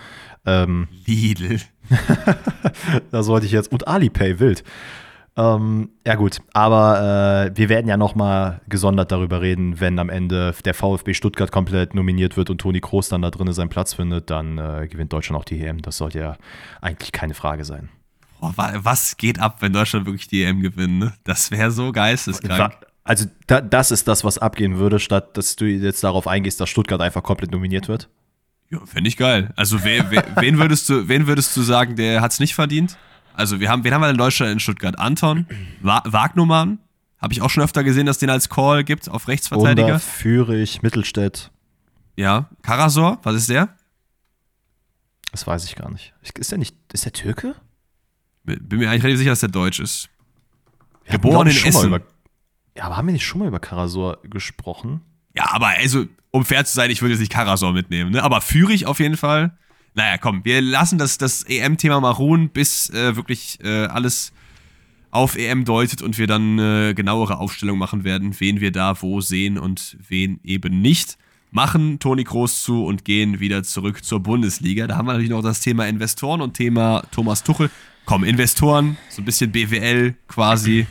Ähm, Lidl. Das wollte ich jetzt. Und Alipay, wild. Ähm, ja gut, aber äh, wir werden ja noch mal gesondert darüber reden, wenn am Ende der VfB Stuttgart komplett nominiert wird und Toni Kroos dann da drin seinen Platz findet, dann äh, gewinnt Deutschland auch die E M. Das sollte ja eigentlich keine Frage sein. Oh, was geht ab, wenn Deutschland wirklich die E M gewinnt? Ne? Das wäre so geisteskrank. War, Also da, das ist das, was abgehen würde, statt dass du jetzt darauf eingehst, dass Stuttgart einfach komplett nominiert wird? Ja, fände ich geil. Also wer, wer, wen, würdest du, wen würdest du sagen, der hat's nicht verdient? Also wir haben, wen haben wir in Deutschland in Stuttgart? Anton, Wa- Wagnumann, habe ich auch schon öfter gesehen, dass den als Call gibt auf Rechtsverteidiger. Wunder, Führig, Mittelstädt. Ja, Karasor, was ist der? Das weiß ich gar nicht. Ist der nicht, ist der Türke? Bin mir eigentlich relativ sicher, dass der Deutsch ist. Wir Geboren in Essen. Ja, aber haben wir nicht schon mal über Karasor gesprochen? Ja, aber also, um fair zu sein, ich würde jetzt nicht Karasor mitnehmen, ne? Aber Führig auf jeden Fall. Naja, komm, wir lassen das, das E M-Thema mal ruhen, bis äh, wirklich äh, alles auf E M deutet und wir dann äh, genauere Aufstellung machen werden, wen wir da wo sehen und wen eben nicht. Machen Toni Kroos zu und gehen wieder zurück zur Bundesliga. Da haben wir natürlich noch das Thema Investoren und Thema Thomas Tuchel. Komm, Investoren, so ein bisschen B W L quasi.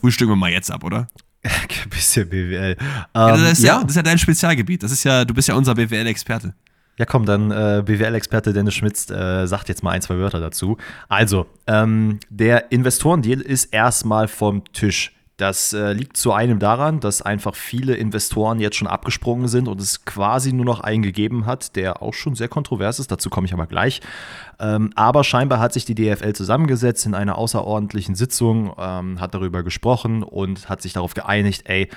Frühstücken wir mal jetzt ab, oder? Ein bisschen B W L. Ähm, ja, das, ist ja, ja. das ist ja dein Spezialgebiet. Das ist ja, du bist ja unser B W L-Experte. Ja, komm, dann äh, B W L-Experte Dennis Schmitz äh, sagt jetzt mal ein, zwei Wörter dazu. Also, ähm, der Investorendeal ist erstmal vom Tisch. Das äh, liegt zu einem daran, dass einfach viele Investoren jetzt schon abgesprungen sind und es quasi nur noch einen gegeben hat, der auch schon sehr kontrovers ist. Dazu komme ich aber gleich. Ähm, aber scheinbar hat sich die D F L zusammengesetzt in einer außerordentlichen Sitzung, ähm, hat darüber gesprochen und hat sich darauf geeinigt, ey,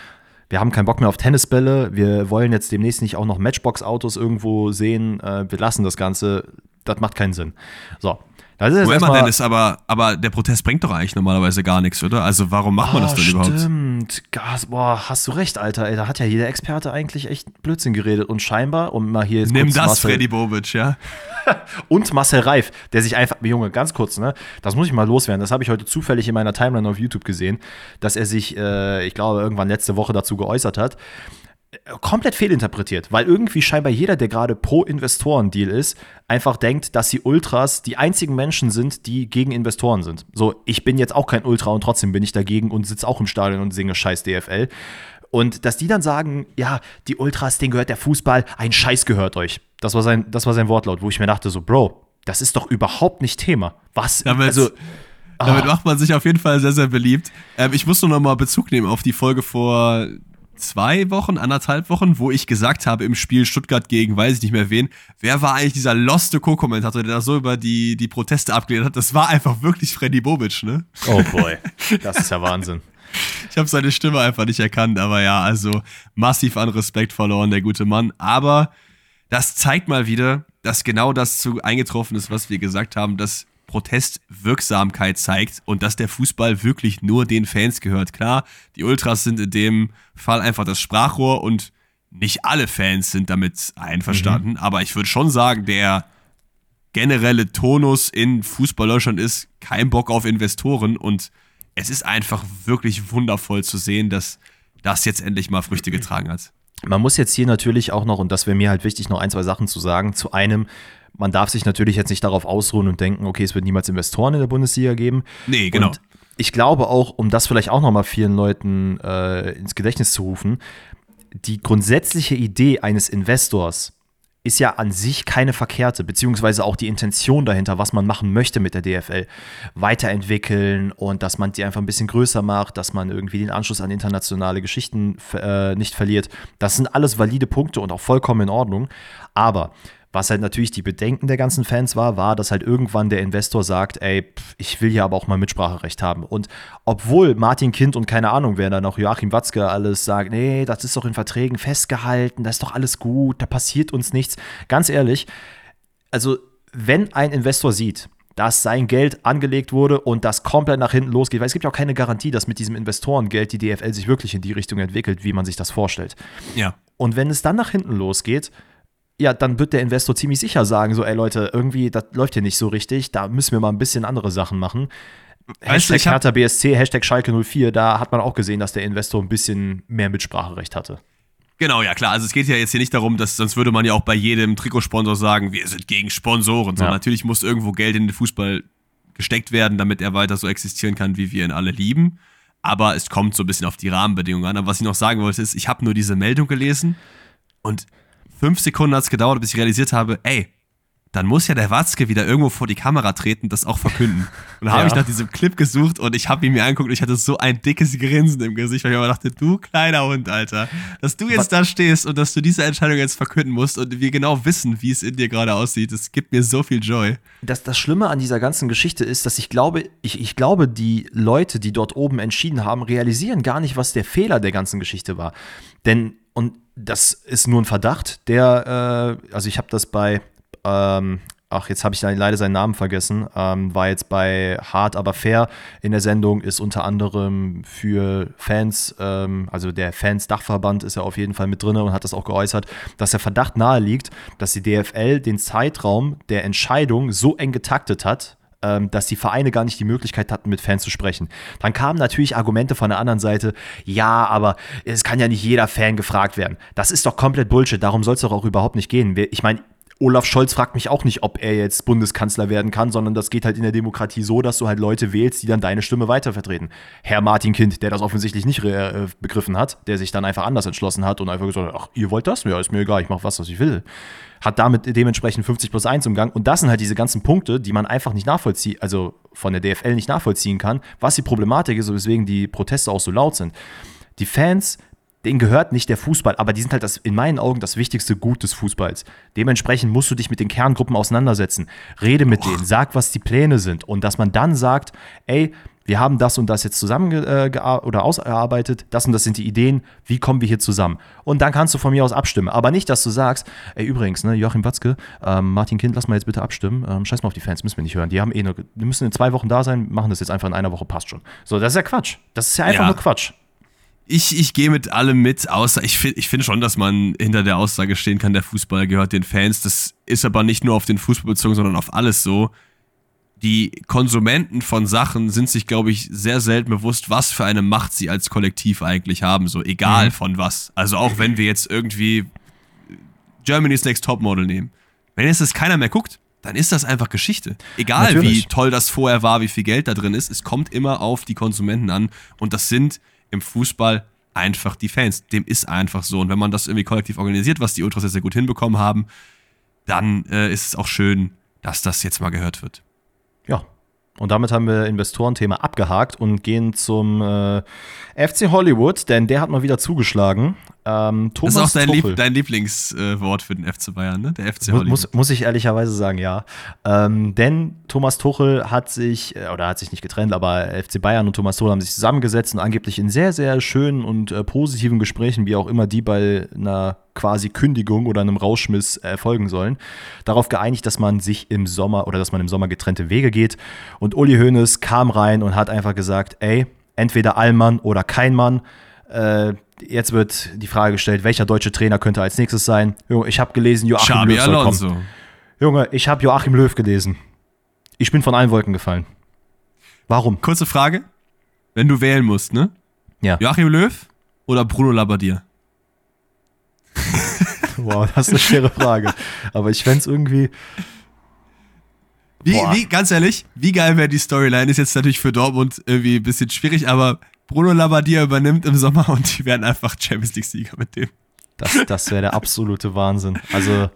wir haben keinen Bock mehr auf Tennisbälle, wir wollen jetzt demnächst nicht auch noch Matchbox-Autos irgendwo sehen, äh, wir lassen das Ganze, das macht keinen Sinn. So. Also das ist erstmal, Dennis, aber, aber der Protest bringt doch eigentlich normalerweise gar nichts, oder? Also warum macht oh, man das denn überhaupt? Stimmt, Gas, boah, hast du recht, Alter. Ey, da hat ja jeder Experte eigentlich echt Blödsinn geredet. Und scheinbar, um mal hier jetzt Nimm kurz das, Marcel, Freddy Bobic, ja. Und Marcel Reif, der sich einfach, Junge, ganz kurz, ne? Das muss ich mal loswerden. Das habe ich heute zufällig in meiner Timeline auf YouTube gesehen, dass er sich, äh, ich glaube, irgendwann letzte Woche dazu geäußert hat. Komplett fehlinterpretiert, weil irgendwie scheinbar jeder, der gerade pro Investorendeal ist, einfach denkt, dass die Ultras die einzigen Menschen sind, die gegen Investoren sind. So, ich bin jetzt auch kein Ultra und trotzdem bin ich dagegen und sitze auch im Stadion und singe scheiß D F L. Und dass die dann sagen, ja, die Ultras, denen gehört der Fußball, ein Scheiß gehört euch. Das war sein, das war sein Wortlaut, wo ich mir dachte so, Bro, das ist doch überhaupt nicht Thema. Was? Damit, also, damit ah. macht man sich auf jeden Fall sehr, sehr beliebt. Ähm, ich muss nur noch mal Bezug nehmen auf die Folge vor zwei Wochen, anderthalb Wochen, wo ich gesagt habe im Spiel Stuttgart gegen, weiß ich nicht mehr wen, wer war eigentlich dieser loste Co-Kommentator, der da so über die, die Proteste abgelehnt hat? Das war einfach wirklich Freddy Bobic, ne? Oh boy, das ist ja Wahnsinn. Ich habe seine Stimme einfach nicht erkannt, aber ja, also massiv an Respekt verloren, der gute Mann. Aber das zeigt mal wieder, dass genau das zu eingetroffen ist, was wir gesagt haben, dass Protestwirksamkeit zeigt und dass der Fußball wirklich nur den Fans gehört. Klar, die Ultras sind in dem Fall einfach das Sprachrohr und nicht alle Fans sind damit einverstanden, mhm. aber ich würde schon sagen, der generelle Tonus in Fußball-Deutschland ist kein Bock auf Investoren und es ist einfach wirklich wundervoll zu sehen, dass das jetzt endlich mal Früchte getragen hat. Man muss jetzt hier natürlich auch noch, und das wäre mir halt wichtig, noch ein, zwei Sachen zu sagen, zu einem, man darf sich natürlich jetzt nicht darauf ausruhen und denken, okay, es wird niemals Investoren in der Bundesliga geben. Nee, genau. Und ich glaube auch, um das vielleicht auch nochmal vielen Leuten äh, ins Gedächtnis zu rufen, die grundsätzliche Idee eines Investors ist ja an sich keine verkehrte, beziehungsweise auch die Intention dahinter, was man machen möchte mit der D F L, weiterentwickeln und dass man die einfach ein bisschen größer macht, dass man irgendwie den Anschluss an internationale Geschichten äh, nicht verliert. Das sind alles valide Punkte und auch vollkommen in Ordnung. Aber was halt natürlich die Bedenken der ganzen Fans war, war, dass halt irgendwann der Investor sagt, ey, pff, ich will hier aber auch mal Mitspracherecht haben. Und obwohl Martin Kind und keine Ahnung, wer da noch, Joachim Watzke alles sagt, nee, das ist doch in Verträgen festgehalten, das ist doch alles gut, da passiert uns nichts. Ganz ehrlich, also wenn ein Investor sieht, dass sein Geld angelegt wurde und das komplett nach hinten losgeht, weil es gibt ja auch keine Garantie, dass mit diesem Investorengeld die D F L sich wirklich in die Richtung entwickelt, wie man sich das vorstellt. Ja. Und wenn es dann nach hinten losgeht, ja, dann wird der Investor ziemlich sicher sagen, so, ey Leute, irgendwie, das läuft hier nicht so richtig, da müssen wir mal ein bisschen andere Sachen machen. Weißt Hashtag du, Hertha B S C, Hashtag Schalke null vier, da hat man auch gesehen, dass der Investor ein bisschen mehr Mitspracherecht hatte. Genau, ja klar, also es geht ja jetzt hier nicht darum, dass sonst würde man ja auch bei jedem Trikotsponsor sagen, wir sind gegen Sponsoren, sondern ja. natürlich muss irgendwo Geld in den Fußball gesteckt werden, damit er weiter so existieren kann, wie wir ihn alle lieben. Aber es kommt so ein bisschen auf die Rahmenbedingungen an. Aber was ich noch sagen wollte ist, ich habe nur diese Meldung gelesen und Fünf Sekunden hat es gedauert, bis ich realisiert habe, ey, dann muss ja der Watzke wieder irgendwo vor die Kamera treten, das auch verkünden. Und da habe ja. ich nach diesem Clip gesucht und ich habe ihn mir angeguckt und ich hatte so ein dickes Grinsen im Gesicht, weil ich immer dachte, du kleiner Hund, Alter, dass du jetzt Was? da stehst und dass du diese Entscheidung jetzt verkünden musst und wir genau wissen, wie es in dir gerade aussieht, das gibt mir so viel Joy. Das, das Schlimme an dieser ganzen Geschichte ist, dass ich glaube, ich, ich glaube, die Leute, die dort oben entschieden haben, realisieren gar nicht, was der Fehler der ganzen Geschichte war. Denn, und das ist nur ein Verdacht, der, äh, also ich habe das bei, ähm, ach, jetzt habe ich leider seinen Namen vergessen, ähm, war jetzt bei Hart aber fair in der Sendung, ist unter anderem für Fans, ähm, also der Fans-Dachverband ist ja auf jeden Fall mit drin und hat das auch geäußert, dass der Verdacht nahe liegt, dass die D F L den Zeitraum der Entscheidung so eng getaktet hat, dass die Vereine gar nicht die Möglichkeit hatten, mit Fans zu sprechen. Dann kamen natürlich Argumente von der anderen Seite, ja, aber es kann ja nicht jeder Fan gefragt werden. Das ist doch komplett Bullshit, darum soll es doch auch überhaupt nicht gehen. Ich meine, Olaf Scholz fragt mich auch nicht, ob er jetzt Bundeskanzler werden kann, sondern das geht halt in der Demokratie so, dass du halt Leute wählst, die dann deine Stimme weitervertreten. Herr Martin Kind, der das offensichtlich nicht re- begriffen hat, der sich dann einfach anders entschlossen hat und einfach gesagt hat, ach, ihr wollt das? Ja, ist mir egal, ich mach was, was ich will. Hat damit dementsprechend fünfzig plus eins im Gang. Und das sind halt diese ganzen Punkte, die man einfach nicht nachvollziehen, also von der D F L nicht nachvollziehen kann, was die Problematik ist und weswegen die Proteste auch so laut sind. Die Fans, denen gehört nicht der Fußball, aber die sind halt das, in meinen Augen das wichtigste Gut des Fußballs. Dementsprechend musst du dich mit den Kerngruppen auseinandersetzen. Rede mit Och. denen, sag, was die Pläne sind. Und dass man dann sagt, ey, wir haben das und das jetzt zusammen äh, gea- oder ausgearbeitet, das und das sind die Ideen, wie kommen wir hier zusammen? Und dann kannst du von mir aus abstimmen. Aber nicht, dass du sagst, ey, übrigens, ne, Joachim Watzke, ähm, Martin Kind, lass mal jetzt bitte abstimmen. Ähm, scheiß mal auf die Fans, müssen wir nicht hören. Die haben eh nur, die müssen in zwei Wochen da sein, machen das jetzt einfach in einer Woche, passt schon. So, das ist ja Quatsch. Das ist ja einfach ja. nur Quatsch. Ich, ich gehe mit allem mit, außer ich finde ich find schon, dass man hinter der Aussage stehen kann, der Fußball gehört den Fans. Das ist aber nicht nur auf den Fußball bezogen, sondern auf alles so. Die Konsumenten von Sachen sind sich, glaube ich, sehr selten bewusst, was für eine Macht sie als Kollektiv eigentlich haben. So egal mhm. von was. Also auch wenn wir jetzt irgendwie Germany's Next Topmodel nehmen. Wenn jetzt das keiner mehr guckt, dann ist das einfach Geschichte. Egal Natürlich. wie toll das vorher war, wie viel Geld da drin ist, es kommt immer auf die Konsumenten an. Und das sind im Fußball einfach die Fans. Dem ist einfach so. Und wenn man das irgendwie kollektiv organisiert, was die Ultras sehr, sehr gut hinbekommen haben, dann äh, ist es auch schön, dass das jetzt mal gehört wird. Ja, und damit haben wir Investorenthema abgehakt und gehen zum äh, F C Hollywood, denn der hat mal wieder zugeschlagen. Ähm, Thomas das ist auch dein, Lieb- dein Lieblingswort äh, für den F C Bayern, ne? Der F C Hollywood. Muss, muss ich ehrlicherweise sagen, ja. Ähm, denn Thomas Tuchel hat sich, oder hat sich nicht getrennt, aber F C Bayern und Thomas Tuchel haben sich zusammengesetzt und angeblich in sehr, sehr schönen und äh, positiven Gesprächen, wie auch immer die bei einer quasi Kündigung oder einem Rausschmiss erfolgen sollen, darauf geeinigt, dass man sich im Sommer oder dass man im Sommer getrennte Wege geht. Und Uli Hoeneß kam rein und hat einfach gesagt, ey, entweder Allmann oder kein Mann. Äh, jetzt wird die Frage gestellt, welcher deutsche Trainer könnte als nächstes sein? Junge, ich habe gelesen, Joachim Xabi Löw soll Alonso. kommen. Junge, ich habe Joachim Löw gelesen. Ich bin von allen Wolken gefallen. Warum? Kurze Frage, wenn du wählen musst, ne? Ja. Joachim Löw oder Bruno Labbadia? Wow, das ist eine schwere Frage. Aber ich fände es irgendwie. Wie, wie, ganz ehrlich, wie geil wäre die Storyline? Ist jetzt natürlich für Dortmund irgendwie ein bisschen schwierig, aber Bruno Labbadia übernimmt im Sommer und die werden einfach Champions League-Sieger mit dem. Das, das wäre der absolute Wahnsinn. Also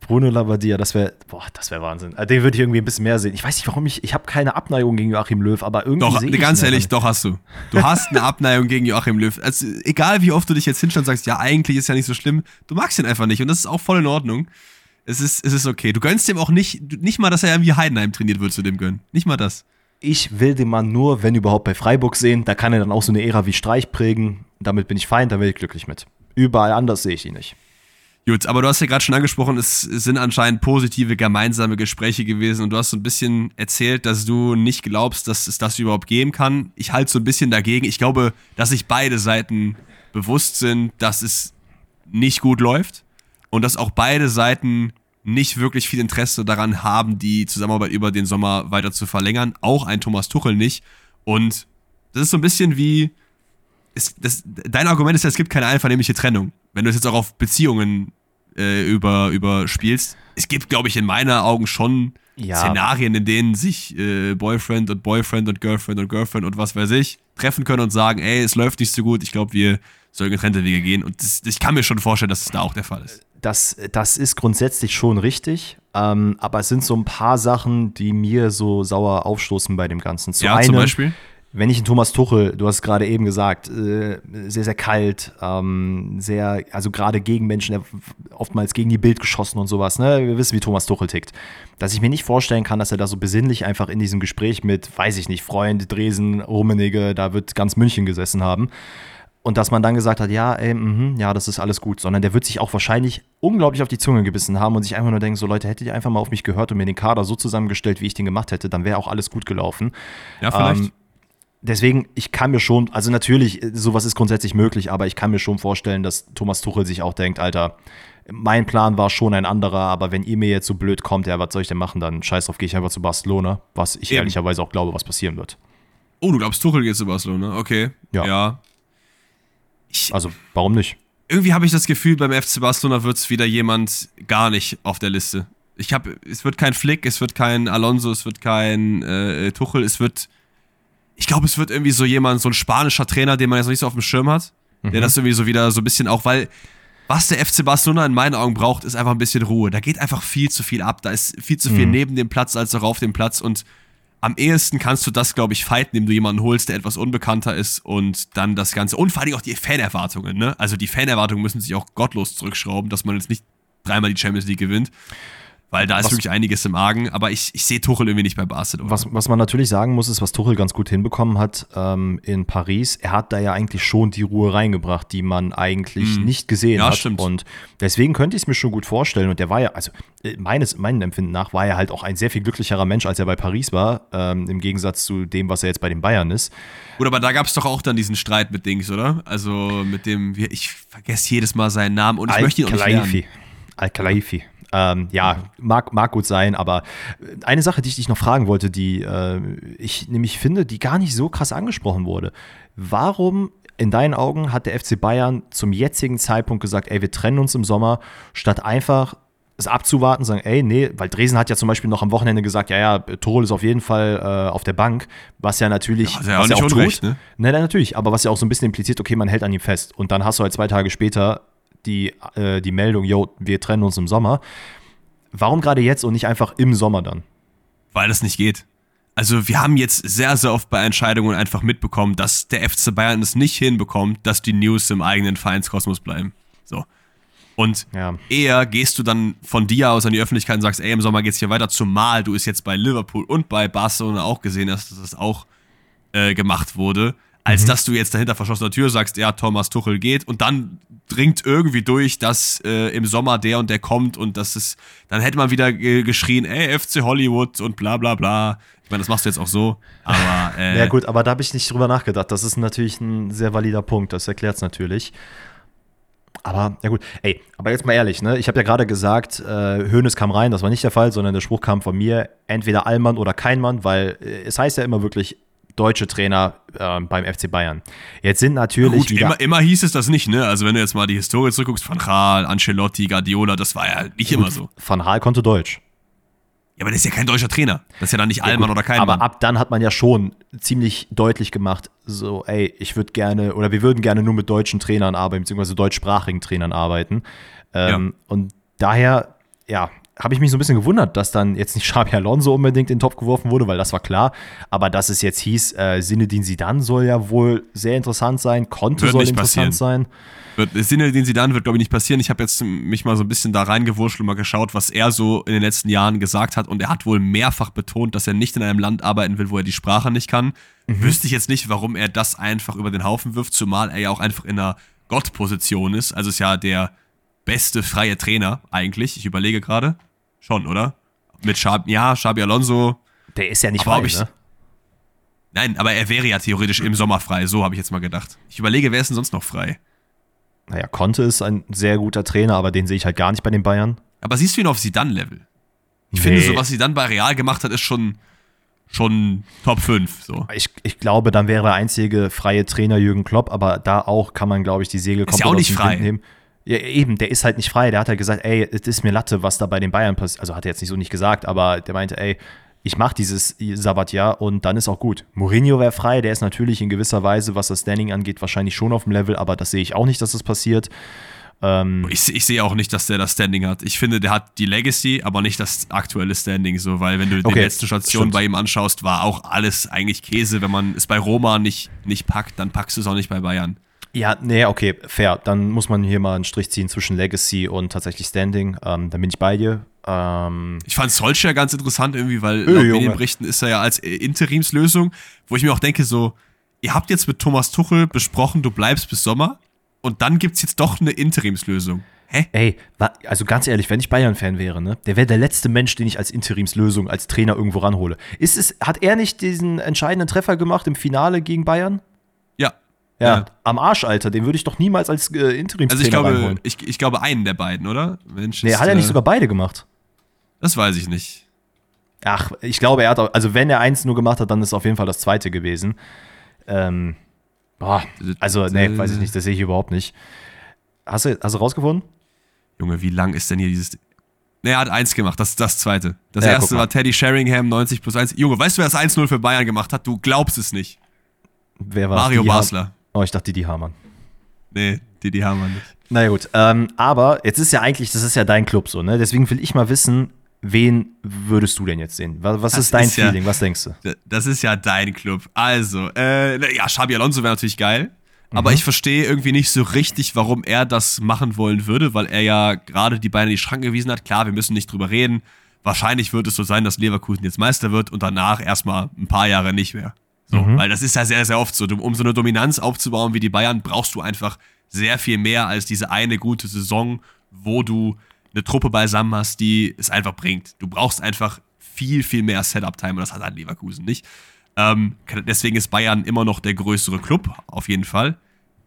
Bruno Labbadia, das wäre, boah, das wäre Wahnsinn. Den würde ich irgendwie ein bisschen mehr sehen. Ich weiß nicht, warum ich, ich habe keine Abneigung gegen Joachim Löw, aber irgendwie doch, ich ganz ehrlich, doch hast du. Du hast eine Abneigung gegen Joachim Löw. Also, egal, wie oft du dich jetzt hinstellst und sagst, ja, eigentlich ist ja nicht so schlimm. Du magst ihn einfach nicht und das ist auch voll in Ordnung. Es ist, es ist okay. Du gönnst dem auch nicht, nicht mal, dass er irgendwie Heidenheim trainiert, würdest du dem gönnen. Nicht mal das. Ich will den Mann nur, wenn überhaupt, bei Freiburg sehen. Da kann er dann auch so eine Ära wie Streich prägen. Damit bin ich fein, da bin ich glücklich mit. Überall anders sehe ich ihn nicht. Gut, aber du hast ja gerade schon angesprochen, es sind anscheinend positive, gemeinsame Gespräche gewesen und du hast so ein bisschen erzählt, dass du nicht glaubst, dass es das überhaupt geben kann. Ich halte so ein bisschen dagegen. Ich glaube, dass sich beide Seiten bewusst sind, dass es nicht gut läuft und dass auch beide Seiten nicht wirklich viel Interesse daran haben, die Zusammenarbeit über den Sommer weiter zu verlängern. Auch ein Thomas Tuchel nicht. Und das ist so ein bisschen wie... Ist, das, dein Argument ist ja, es gibt keine einvernehmliche Trennung. Wenn du es jetzt auch auf Beziehungen äh, über, überspielst, es gibt, glaube ich, in meinen Augen schon ja. Szenarien, in denen sich äh, Boyfriend und Boyfriend und Girlfriend und Girlfriend und was weiß ich treffen können und sagen, ey, es läuft nicht so gut, ich glaube, wir sollen getrennte Wege gehen. Und das, ich kann mir schon vorstellen, dass es da auch der Fall ist. Das, das ist grundsätzlich schon richtig, ähm, aber es sind so ein paar Sachen, die mir so sauer aufstoßen bei dem Ganzen. Zu ja, einem, zum Beispiel? Wenn ich einen Thomas Tuchel, du hast es gerade eben gesagt, äh, sehr, sehr kalt, ähm, sehr, also gerade gegen Menschen, oftmals gegen die Bild geschossen und sowas, ne? Wir wissen, wie Thomas Tuchel tickt. Dass ich mir nicht vorstellen kann, dass er da so besinnlich einfach in diesem Gespräch mit, weiß ich nicht, Freund, Dresden, Rummenigge, da wird ganz München gesessen haben. Und dass man dann gesagt hat, ja, ey, mh, ja, das ist alles gut. Sondern der wird sich auch wahrscheinlich unglaublich auf die Zunge gebissen haben und sich einfach nur denken, so Leute, hättet ihr einfach mal auf mich gehört und mir den Kader so zusammengestellt, wie ich den gemacht hätte, dann wäre auch alles gut gelaufen. Ja, vielleicht. Ähm, Deswegen, ich kann mir schon, also natürlich, sowas ist grundsätzlich möglich, aber ich kann mir schon vorstellen, dass Thomas Tuchel sich auch denkt, Alter, mein Plan war schon ein anderer, aber wenn ihr mir jetzt so blöd kommt, ja, was soll ich denn machen, dann scheiß drauf, gehe ich einfach zu Barcelona, was ich Eben. ehrlicherweise auch glaube, was passieren wird. Oh, du glaubst, Tuchel geht zu Barcelona? Okay. Ja. ja. Ich, also, warum nicht? Irgendwie habe ich das Gefühl, beim F C Barcelona wird es wieder jemand gar nicht auf der Liste. Ich habe, es wird kein Flick, es wird kein Alonso, es wird kein äh, Tuchel, es wird... Ich glaube, es wird irgendwie so jemand, so ein spanischer Trainer, den man jetzt noch nicht so auf dem Schirm hat, mhm. der das irgendwie so wieder so ein bisschen auch, weil was der F C Barcelona in meinen Augen braucht, ist einfach ein bisschen Ruhe. Da geht einfach viel zu viel ab. Da ist viel zu viel mhm. neben dem Platz als auch auf dem Platz und am ehesten kannst du das, glaube ich, fighten, indem du jemanden holst, der etwas unbekannter ist und dann das Ganze und vor allem auch die Fanerwartungen, ne? Also die Fanerwartungen müssen sich auch gottlos zurückschrauben, dass man jetzt nicht dreimal die Champions League gewinnt. Weil da ist was, wirklich einiges im Argen, aber ich, ich sehe Tuchel irgendwie nicht bei Barcelona. Was, was man natürlich sagen muss, ist, was Tuchel ganz gut hinbekommen hat ähm, in Paris, er hat da ja eigentlich schon die Ruhe reingebracht, die man eigentlich hm. nicht gesehen ja, hat. Stimmt. Und deswegen könnte ich es mir schon gut vorstellen. Und der war ja, also meines meinem Empfinden nach, war er halt auch ein sehr viel glücklicherer Mensch, als er bei Paris war, ähm, im Gegensatz zu dem, was er jetzt bei den Bayern ist. Gut, aber da gab es doch auch dann diesen Streit mit Dings, oder? Also mit dem, ich vergesse jedes Mal seinen Namen und ich Al- möchte ihn auch nicht lernen. Al-Khelaifi. Ähm, ja, mag, mag gut sein, aber eine Sache, die ich dich noch fragen wollte, die äh, ich nämlich finde, die gar nicht so krass angesprochen wurde. Warum in deinen Augen hat der F C Bayern zum jetzigen Zeitpunkt gesagt, ey, wir trennen uns im Sommer, statt einfach es abzuwarten, sagen, ey, nee, weil Dresden hat ja zum Beispiel noch am Wochenende gesagt, ja, ja, Tuchel ist auf jeden Fall äh, auf der Bank, was ja natürlich, ja, was ja auch, was ja auch unrecht, tut. Ne? Nein, nein, natürlich, aber was ja auch so ein bisschen impliziert, okay, man hält an ihm fest und dann hast du halt zwei Tage später die, äh, die Meldung, yo, wir trennen uns im Sommer. Warum gerade jetzt und nicht einfach im Sommer dann? Weil das nicht geht. Also wir haben jetzt sehr, sehr oft bei Entscheidungen einfach mitbekommen, dass der F C Bayern es nicht hinbekommt, dass die News im eigenen Vereinskosmos bleiben. So. Und ja. eher gehst du dann von dir aus an die Öffentlichkeit und sagst, ey, im Sommer geht's hier weiter, zumal du es jetzt bei Liverpool und bei Barcelona auch gesehen hast, dass das auch äh, gemacht wurde. Als mhm. dass du jetzt dahinter verschlossener Tür sagst, ja, Thomas Tuchel geht und dann dringt irgendwie durch, dass äh, im Sommer der und der kommt und das ist, dann hätte man wieder äh, geschrien, ey, F C Hollywood und bla bla bla. Ich meine, das machst du jetzt auch so, aber... Äh, ja gut, aber da habe ich nicht drüber nachgedacht. Das ist natürlich ein sehr valider Punkt, das erklärt es natürlich. Aber, ja gut, ey, aber jetzt mal ehrlich, ne? Ich habe ja gerade gesagt, äh, Hoeneß kam rein, das war nicht der Fall, sondern der Spruch kam von mir, entweder Allmann oder kein Mann, weil äh, es heißt ja immer wirklich, deutsche Trainer äh, beim F C Bayern. Jetzt sind natürlich. Gut, wieder immer, immer hieß es das nicht, ne? Also, wenn du jetzt mal die Historie zurückguckst, Van Gaal, Ancelotti, Guardiola, das war ja nicht gut, immer so. Van Gaal konnte Deutsch. Ja, aber das ist ja kein deutscher Trainer. Das ist ja dann nicht ja, Allmann gut, oder Keimmann. Aber ab dann hat man ja schon ziemlich deutlich gemacht, so, ey, ich würde gerne, oder wir würden gerne nur mit deutschen Trainern arbeiten, beziehungsweise deutschsprachigen Trainern arbeiten. Ähm, ja. Und daher, ja, habe ich mich so ein bisschen gewundert, dass dann jetzt nicht Xabi Alonso unbedingt in den Topf geworfen wurde, weil das war klar. Aber dass es jetzt hieß, äh, Zinedine Zidane soll ja wohl sehr interessant sein, Conte soll interessant passieren. sein. Zinedine Zidane wird, glaube ich, nicht passieren. Ich habe jetzt mich mal so ein bisschen da reingewurschtelt und mal geschaut, was er so in den letzten Jahren gesagt hat. Und er hat wohl mehrfach betont, dass er nicht in einem Land arbeiten will, wo er die Sprache nicht kann. Mhm. Wüsste ich jetzt nicht, warum er das einfach über den Haufen wirft, zumal er ja auch einfach in einer Gottposition ist. Also ist ja der beste freie Trainer eigentlich. Ich überlege gerade. Schon, oder? Mit Schabi, ja, Xabi Alonso. Der ist ja nicht frei, ich, ne? Nein, aber er wäre ja theoretisch im Sommer frei. So habe ich jetzt mal gedacht. Ich überlege, wer ist denn sonst noch frei? Naja, Conte ist ein sehr guter Trainer, aber den sehe ich halt gar nicht bei den Bayern. Aber siehst du ihn auf Zidane-Level? Ich nee. finde, so was Zidane bei Real gemacht hat, ist schon, schon Top fünf. So. Ich, ich glaube, dann wäre der einzige freie Trainer Jürgen Klopp, aber da auch kann man, glaube ich, die Segel komplett aus dem Wind nehmen. Ja, eben, der ist halt nicht frei. Der hat halt gesagt, ey, es ist mir Latte, was da bei den Bayern passiert. Also hat er jetzt nicht so nicht gesagt, aber der meinte, ey, ich mache dieses Sabbatjahr und dann ist auch gut. Mourinho wäre frei, der ist natürlich in gewisser Weise, was das Standing angeht, wahrscheinlich schon auf dem Level, aber das sehe ich auch nicht, dass das passiert. Ähm ich, ich sehe auch nicht, dass der das Standing hat. Ich finde, der hat die Legacy, aber nicht das aktuelle Standing, so, weil wenn du okay, die letzte Station stimmt. bei ihm anschaust, war auch alles eigentlich Käse. Wenn man es bei Roma nicht, nicht packt, dann packst du es auch nicht bei Bayern. Ja, nee, okay, fair. Dann muss man hier mal einen Strich ziehen zwischen Legacy und tatsächlich Standing. Ähm, dann bin ich bei dir. Ähm ich fand Solskjaer ganz interessant irgendwie, weil Öl, laut Medienberichten ist er ja als Interimslösung, wo ich mir auch denke so, ihr habt jetzt mit Thomas Tuchel besprochen, du bleibst bis Sommer und dann gibt's jetzt doch eine Interimslösung. Hä? Ey, also ganz ehrlich, wenn ich Bayern-Fan wäre, ne, der wäre der letzte Mensch, den ich als Interimslösung, als Trainer irgendwo ranhole. Ist es, hat er nicht diesen entscheidenden Treffer gemacht im Finale gegen Bayern? Ja. Ja, ja, am Arsch, Alter, den würde ich doch niemals als äh, Interimstrainer also ich glaube, reinholen. Ich, ich glaube, einen der beiden, oder? Mensch, nee, hat er nicht äh, sogar beide gemacht? Das weiß ich nicht. Ach, ich glaube, er hat auch, also wenn er eins nur gemacht hat, dann ist es auf jeden Fall das zweite gewesen. Ähm, boah, also, nee, weiß ich nicht, das sehe ich überhaupt nicht. Hast du, hast du rausgefunden? Junge, wie lang ist denn hier dieses... Nee, er hat eins gemacht, das ist das zweite. Das ja, erste war Teddy Sheringham, neunzig plus eins. Junge, weißt du, wer das eins null für Bayern gemacht hat? Du glaubst es nicht. Wer war Mario Basler. Oh, ich dachte Didi Hamann. Nee, Didi Hamann nicht. Na ja, gut, ähm, aber jetzt ist ja eigentlich, das ist ja dein Club so, ne? Deswegen will ich mal wissen, wen würdest du denn jetzt sehen? Was, was ist dein ist Feeling, ja, was denkst du? Das ist ja dein Club. Also, äh, ja, Xabi Alonso wäre natürlich geil, mhm. aber ich verstehe irgendwie nicht so richtig, warum er das machen wollen würde, weil er ja gerade die Bayern in die Schranken gewiesen hat. Klar, wir müssen nicht drüber reden. Wahrscheinlich wird es so sein, dass Leverkusen jetzt Meister wird und danach erstmal ein paar Jahre nicht mehr. So, mhm. Weil das ist ja sehr, sehr oft so. Um so eine Dominanz aufzubauen wie die Bayern, brauchst du einfach sehr viel mehr als diese eine gute Saison, wo du eine Truppe beisammen hast, die es einfach bringt. Du brauchst einfach viel, viel mehr Setup-Time und das hat halt Leverkusen nicht. Ähm, deswegen ist Bayern immer noch der größere Club, auf jeden Fall.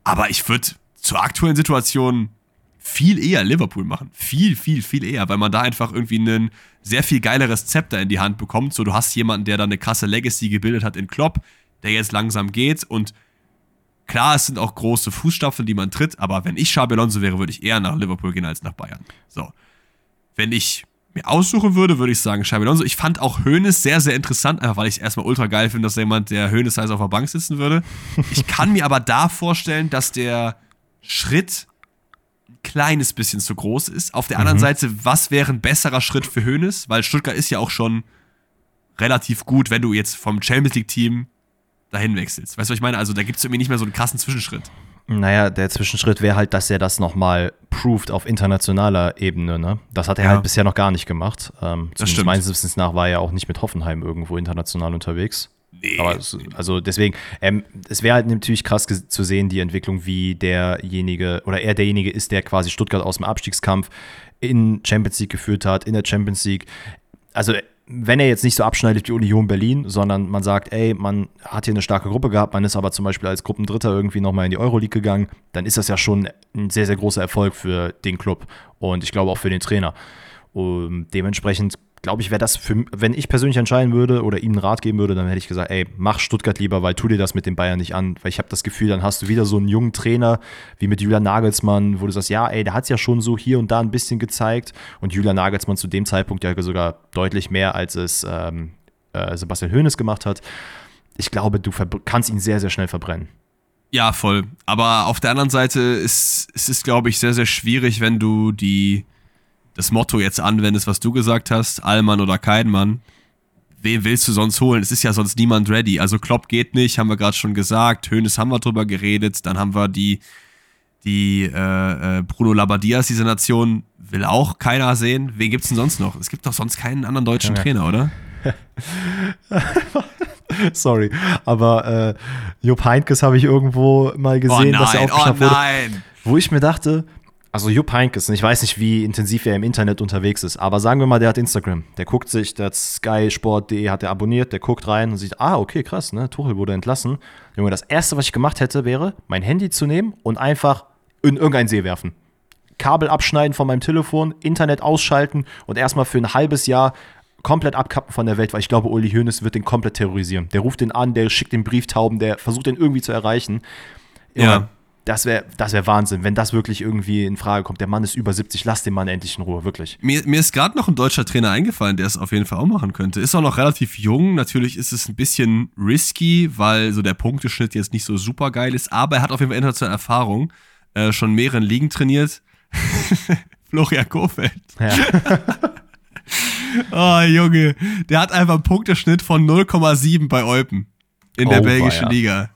Aber ich würde zur aktuellen Situation viel eher Liverpool machen. Viel, viel, viel eher, weil man da einfach irgendwie einen sehr viel geileres Zepter in die Hand bekommt. So, du hast jemanden, der da eine krasse Legacy gebildet hat in Klopp, der jetzt langsam geht und klar, es sind auch große Fußstapfen, die man tritt, aber wenn ich Xabi Alonso wäre, würde ich eher nach Liverpool gehen als nach Bayern. So. Wenn ich mir aussuchen würde, würde ich sagen Xabi Alonso. Ich fand auch Hoeneß sehr, sehr interessant, einfach weil ich es erstmal ultra geil finde, dass jemand, der Hoeneß heißt, auf der Bank sitzen würde. Ich kann mir aber da vorstellen, dass der Schritt ein kleines bisschen zu groß ist. Auf der anderen mhm. Seite, was wäre ein besserer Schritt für Hoeneß? Weil Stuttgart ist ja auch schon relativ gut, wenn du jetzt vom Champions League-Team dahin wechselst. Weißt du, was ich meine? Also da gibt es irgendwie nicht mehr so einen krassen Zwischenschritt. Naja, der Zwischenschritt wäre halt, dass er das nochmal proved auf internationaler Ebene. Ne? Das hat er ja. halt bisher noch gar nicht gemacht. Ähm, das stimmt. Meines Wissens nach war er auch nicht mit Hoffenheim irgendwo international unterwegs. Nee. Aber es, also deswegen, ähm, es wäre halt natürlich krass ges- zu sehen, die Entwicklung, wie derjenige oder er derjenige ist, der quasi Stuttgart aus dem Abstiegskampf in Champions League geführt hat, in der Champions League. Also wenn er jetzt nicht so abschneidet wie Union Berlin, sondern man sagt, ey, man hat hier eine starke Gruppe gehabt, man ist aber zum Beispiel als Gruppendritter irgendwie nochmal in die Euroleague gegangen, dann ist das ja schon ein sehr, sehr großer Erfolg für den Club und ich glaube auch für den Trainer. Und dementsprechend glaube ich, wäre das für, wenn ich persönlich entscheiden würde oder ihnen einen Rat geben würde, dann hätte ich gesagt, ey, mach Stuttgart lieber, weil tu dir das mit den Bayern nicht an. Weil ich habe das Gefühl, dann hast du wieder so einen jungen Trainer wie mit Julian Nagelsmann, wo du sagst, ja, ey, der hat es ja schon so hier und da ein bisschen gezeigt. Und Julian Nagelsmann zu dem Zeitpunkt ja sogar deutlich mehr, als es ähm, äh, Sebastian Hoeneß gemacht hat. Ich glaube, du verbr- kannst ihn sehr, sehr schnell verbrennen. Ja, voll. Aber auf der anderen Seite ist es, glaube ich, sehr, sehr schwierig, wenn du die das Motto jetzt anwendest, was du gesagt hast, Allmann oder Keinmann. Wen willst du sonst holen? Es ist ja sonst niemand ready. Also Klopp geht nicht, haben wir gerade schon gesagt. Hoeneß haben wir drüber geredet. Dann haben wir die, die äh, Bruno Labbadias dieser Nation, will auch keiner sehen. Wen gibt's denn sonst noch? Es gibt doch sonst keinen anderen deutschen ja, ja. Trainer, oder? Sorry, aber äh, Jupp Heynckes habe ich irgendwo mal gesehen, oh nein, dass er aufgeschnappt wurde. Oh nein. Wo ich mir dachte, also Jupp Heynckes, ich weiß nicht, wie intensiv er im Internet unterwegs ist, aber sagen wir mal, der hat Instagram. Der guckt sich, der hat sky sport punkt de hat er abonniert, der guckt rein und sieht, ah, okay, krass, ne, Tuchel wurde entlassen. Junge, das Erste, was ich gemacht hätte, wäre, mein Handy zu nehmen und einfach in irgendeinen See werfen. Kabel abschneiden von meinem Telefon, Internet ausschalten und erstmal für ein halbes Jahr komplett abkappen von der Welt, weil ich glaube, Uli Hoeneß wird den komplett terrorisieren. Der ruft den an, der schickt den Brieftauben, der versucht den irgendwie zu erreichen. Ja. ja. Das wäre das wär Wahnsinn, wenn das wirklich irgendwie in Frage kommt. Der Mann ist über siebzig, lass den Mann endlich in Ruhe, wirklich. Mir, mir ist gerade noch ein deutscher Trainer eingefallen, der es auf jeden Fall auch machen könnte. Ist auch noch relativ jung, natürlich ist es ein bisschen risky, weil so der Punkteschnitt jetzt nicht so super geil ist, aber er hat auf jeden Fall internationale Erfahrung, äh, schon mehreren Ligen trainiert. Florian Kohfeldt. Ja. Oh, Junge. Der hat einfach einen Punkteschnitt von null Komma sieben bei Eupen in der oh, belgischen ja. Liga.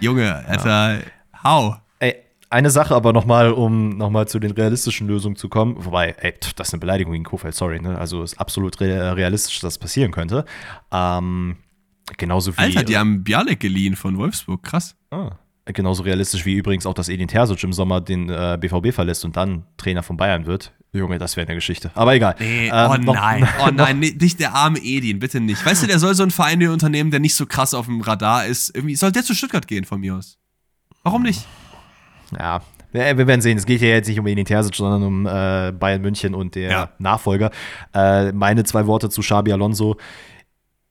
Junge, Alter, ja. How? Ey, eine Sache aber nochmal, um nochmal zu den realistischen Lösungen zu kommen. Wobei, ey, pff, das ist eine Beleidigung gegen Kohfeldt, sorry. Ne? Also ist absolut re- realistisch, dass das passieren könnte. Ähm, genauso wie Alter, die äh, haben Bialek geliehen von Wolfsburg, krass. Ah. Genauso realistisch wie übrigens auch, dass Edin Terzic im Sommer den äh, B V B verlässt und dann Trainer von Bayern wird. Junge, das wäre eine Geschichte. Aber egal. Nee, ähm, oh noch, nein, oh nein, nicht der arme Edin, bitte nicht. Weißt du, der soll so ein Verein unternehmen, der nicht so krass auf dem Radar ist. Irgendwie soll der zu Stuttgart gehen von mir aus. Warum nicht? Ja, wir werden sehen. Es geht ja jetzt nicht um Edin Terzic, sondern um äh, Bayern München und der ja. Nachfolger. Äh, meine zwei Worte zu Xabi Alonso.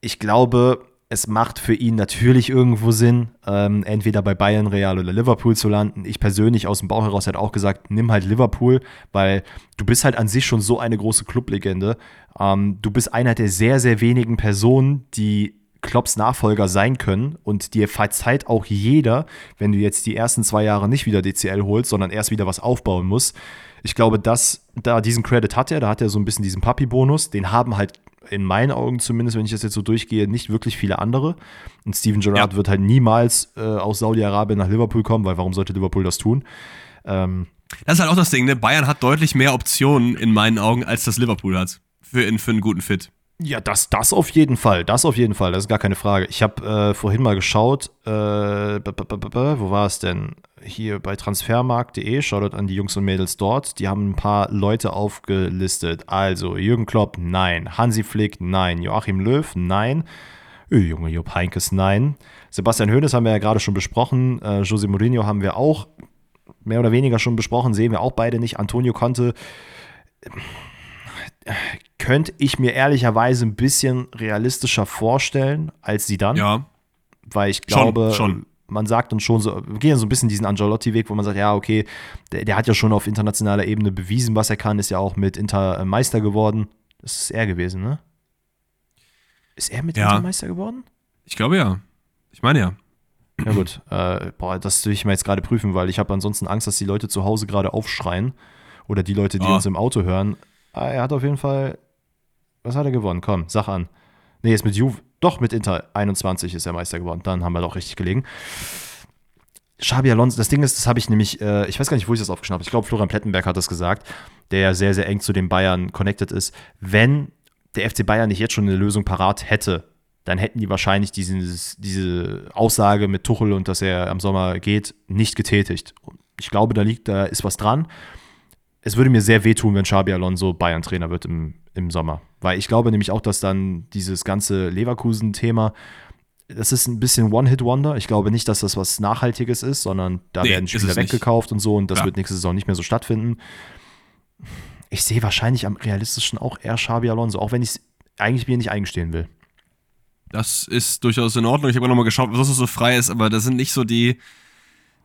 Ich glaube, es macht für ihn natürlich irgendwo Sinn, ähm, entweder bei Bayern, Real oder Liverpool zu landen. Ich persönlich aus dem Bauch heraus hätte auch gesagt, nimm halt Liverpool, weil du bist halt an sich schon so eine große Clublegende. Ähm, du bist einer der sehr, sehr wenigen Personen, die Klopps Nachfolger sein können und dir verzeiht auch jeder, wenn du jetzt die ersten zwei Jahre nicht wieder D C L holst, sondern erst wieder was aufbauen musst. Ich glaube, dass da diesen Credit hat er, da hat er so ein bisschen diesen Papi-Bonus, den haben halt in meinen Augen zumindest, wenn ich das jetzt so durchgehe, nicht wirklich viele andere. Und Steven Gerrard ja. wird halt niemals äh, aus Saudi-Arabien nach Liverpool kommen, weil warum sollte Liverpool das tun? Ähm, das ist halt auch das Ding, ne? Bayern hat deutlich mehr Optionen in meinen Augen, als das Liverpool hat. Für, für einen guten Fit. Ja, das, das auf jeden Fall. Das auf jeden Fall. Das ist gar keine Frage. Ich habe äh, vorhin mal geschaut, äh, wo war es denn? Hier bei transfermarkt punkt de, schaut an die Jungs und Mädels dort, die haben ein paar Leute aufgelistet, also Jürgen Klopp, nein, Hansi Flick, nein, Joachim Löw, nein, Ö, Junge, Jupp Heynckes, nein, Sebastian Hoeneß haben wir ja gerade schon besprochen, äh, José Mourinho haben wir auch mehr oder weniger schon besprochen, sehen wir auch beide nicht, Antonio Conte, äh, könnte ich mir ehrlicherweise ein bisschen realistischer vorstellen, als Zidane, ja. weil ich glaube, schon, schon. Man sagt uns schon so, wir gehen so ein bisschen diesen Ancelotti-Weg, wo man sagt, ja, okay, der, der hat ja schon auf internationaler Ebene bewiesen, was er kann, ist ja auch mit Inter Meister geworden. Das ist er gewesen, ne? Ist er mit ja. Inter Meister geworden? Ich glaube ja. Ich meine ja. Ja gut, äh, boah, das will ich mir jetzt gerade prüfen, weil ich habe ansonsten Angst, dass die Leute zu Hause gerade aufschreien oder die Leute, die oh. uns im Auto hören. Ah, er hat auf jeden Fall, was hat er gewonnen? Komm, sag an. Nee, jetzt mit Juve. Doch, mit Inter einundzwanzig ist er Meister geworden. Dann haben wir doch richtig gelegen. Xabi Alonso, das Ding ist, das habe ich nämlich, äh, ich weiß gar nicht, wo ich das aufgeschnappt habe. Ich glaube, Florian Plettenberg hat das gesagt, der ja sehr, sehr eng zu den Bayern connected ist. Wenn der F C Bayern nicht jetzt schon eine Lösung parat hätte, dann hätten die wahrscheinlich dieses, diese Aussage mit Tuchel und dass er am Sommer geht, nicht getätigt. Ich glaube, da liegt, da ist was dran. Es würde mir sehr wehtun, wenn Xabi Alonso Bayern-Trainer wird im, im Sommer. Weil ich glaube nämlich auch, dass dann dieses ganze Leverkusen-Thema, das ist ein bisschen One-Hit-Wonder. Ich glaube nicht, dass das was Nachhaltiges ist, sondern da nee, werden Spieler weggekauft nicht. Und so und das ja. wird nächste Saison nicht mehr so stattfinden. ich sehe wahrscheinlich am realistischen auch eher Xabi Alonso, auch wenn ich es eigentlich mir nicht eingestehen will. Das ist durchaus in Ordnung. Ich habe auch nochmal geschaut, was das so frei ist, aber das sind nicht so die,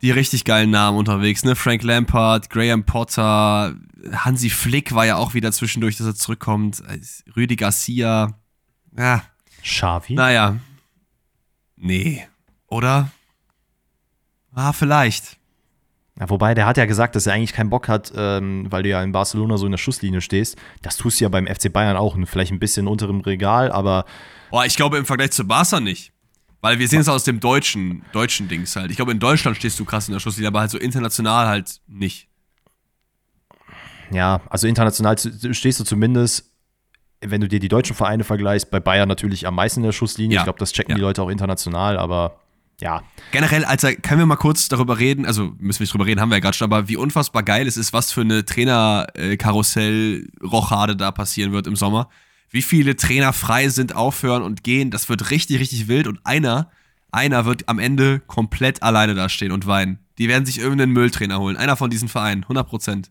die richtig geilen Namen unterwegs, ne? Frank Lampard, Graham Potter, Hansi Flick war ja auch wieder zwischendurch, dass er zurückkommt, Rüdi Garcia, ja. Xavi? Naja. Nee. Oder? Ah, vielleicht. Ja, wobei, der hat ja gesagt, dass er eigentlich keinen Bock hat, ähm, weil du ja in Barcelona so in der Schusslinie stehst. Das tust du ja beim F C Bayern auch. Vielleicht ein bisschen unter dem Regal, aber... Boah, ich glaube im Vergleich zu Barca nicht. Weil wir sehen es aus dem deutschen, deutschen Dings halt. Ich glaube, in Deutschland stehst du krass in der Schusslinie, aber halt so international halt nicht. Ja, also international stehst du zumindest, wenn du dir die deutschen Vereine vergleichst, bei Bayern natürlich am meisten in der Schusslinie. Ja. Ich glaube, das checken ja. die Leute auch international, aber... Ja. Generell, Alter, können wir mal kurz darüber reden, also müssen wir nicht drüber reden, haben wir ja gerade schon, aber wie unfassbar geil es ist, was für eine Trainer-Karussell-Rochade da passieren wird im Sommer. Wie viele Trainer frei sind, aufhören und gehen, das wird richtig, richtig wild und einer, einer wird am Ende komplett alleine dastehen und weinen. Die werden sich irgendeinen Mülltrainer holen, einer von diesen Vereinen, hundert Prozent.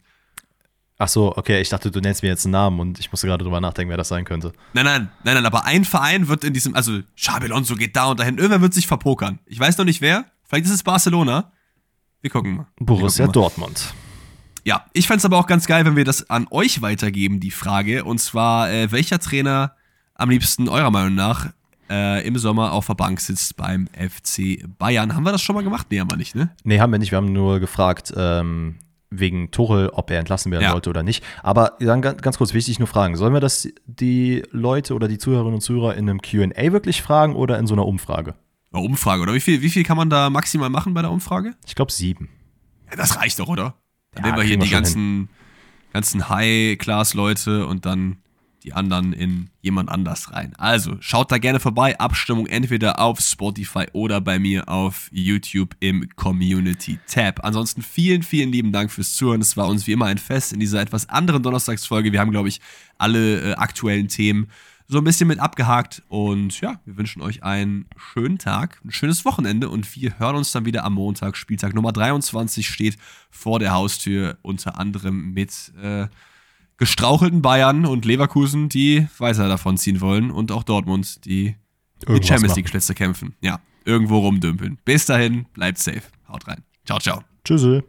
Ach so, okay, ich dachte, du nennst mir jetzt einen Namen und ich musste gerade drüber nachdenken, wer das sein könnte. Nein, nein, nein, nein, aber ein Verein wird in diesem, also Xabi Alonso geht da und dahin, irgendwer wird sich verpokern. Ich weiß noch nicht wer, vielleicht ist es Barcelona. Wir gucken mal. Borussia gucken mal. Dortmund. Ja, ich fände es aber auch ganz geil, wenn wir das an euch weitergeben, die Frage. Und zwar, äh, welcher Trainer am liebsten eurer Meinung nach äh, im Sommer auf der Bank sitzt beim F C Bayern? Haben wir das schon mal gemacht? Nee, haben wir nicht, ne? Nee, haben wir nicht, wir haben nur gefragt, ähm, wegen Tuchel, ob er entlassen werden ja. sollte oder nicht. Aber dann ganz kurz wichtig nur fragen, sollen wir das die Leute oder die Zuhörerinnen und Zuhörer in einem Q und A wirklich fragen oder in so einer Umfrage? Eine Umfrage, oder? Wie viel, wie viel kann man da maximal machen bei der Umfrage? Ich glaube sieben. Ja, das reicht doch, oder? Dann ja, nehmen wir hier wir die ganzen, ganzen High-Class-Leute und dann die anderen in jemand anders rein. Also, schaut da gerne vorbei. Abstimmung entweder auf Spotify oder bei mir auf YouTube im Community-Tab. Ansonsten vielen, vielen lieben Dank fürs Zuhören. Es war uns wie immer ein Fest in dieser etwas anderen Donnerstagsfolge. Wir haben, glaube ich, alle äh, aktuellen Themen so ein bisschen mit abgehakt. Und ja, wir wünschen euch einen schönen Tag, ein schönes Wochenende. Und wir hören uns dann wieder am Montag. Spieltag Nummer dreiundzwanzig steht vor der Haustür, unter anderem mit... Äh, gestrauchelten Bayern und Leverkusen, die weiter davon ziehen wollen. Und auch Dortmund, die die Champions League-Plätze kämpfen. Ja, irgendwo rumdümpeln. Bis dahin, bleibt safe. Haut rein. Ciao, ciao. Tschüssi.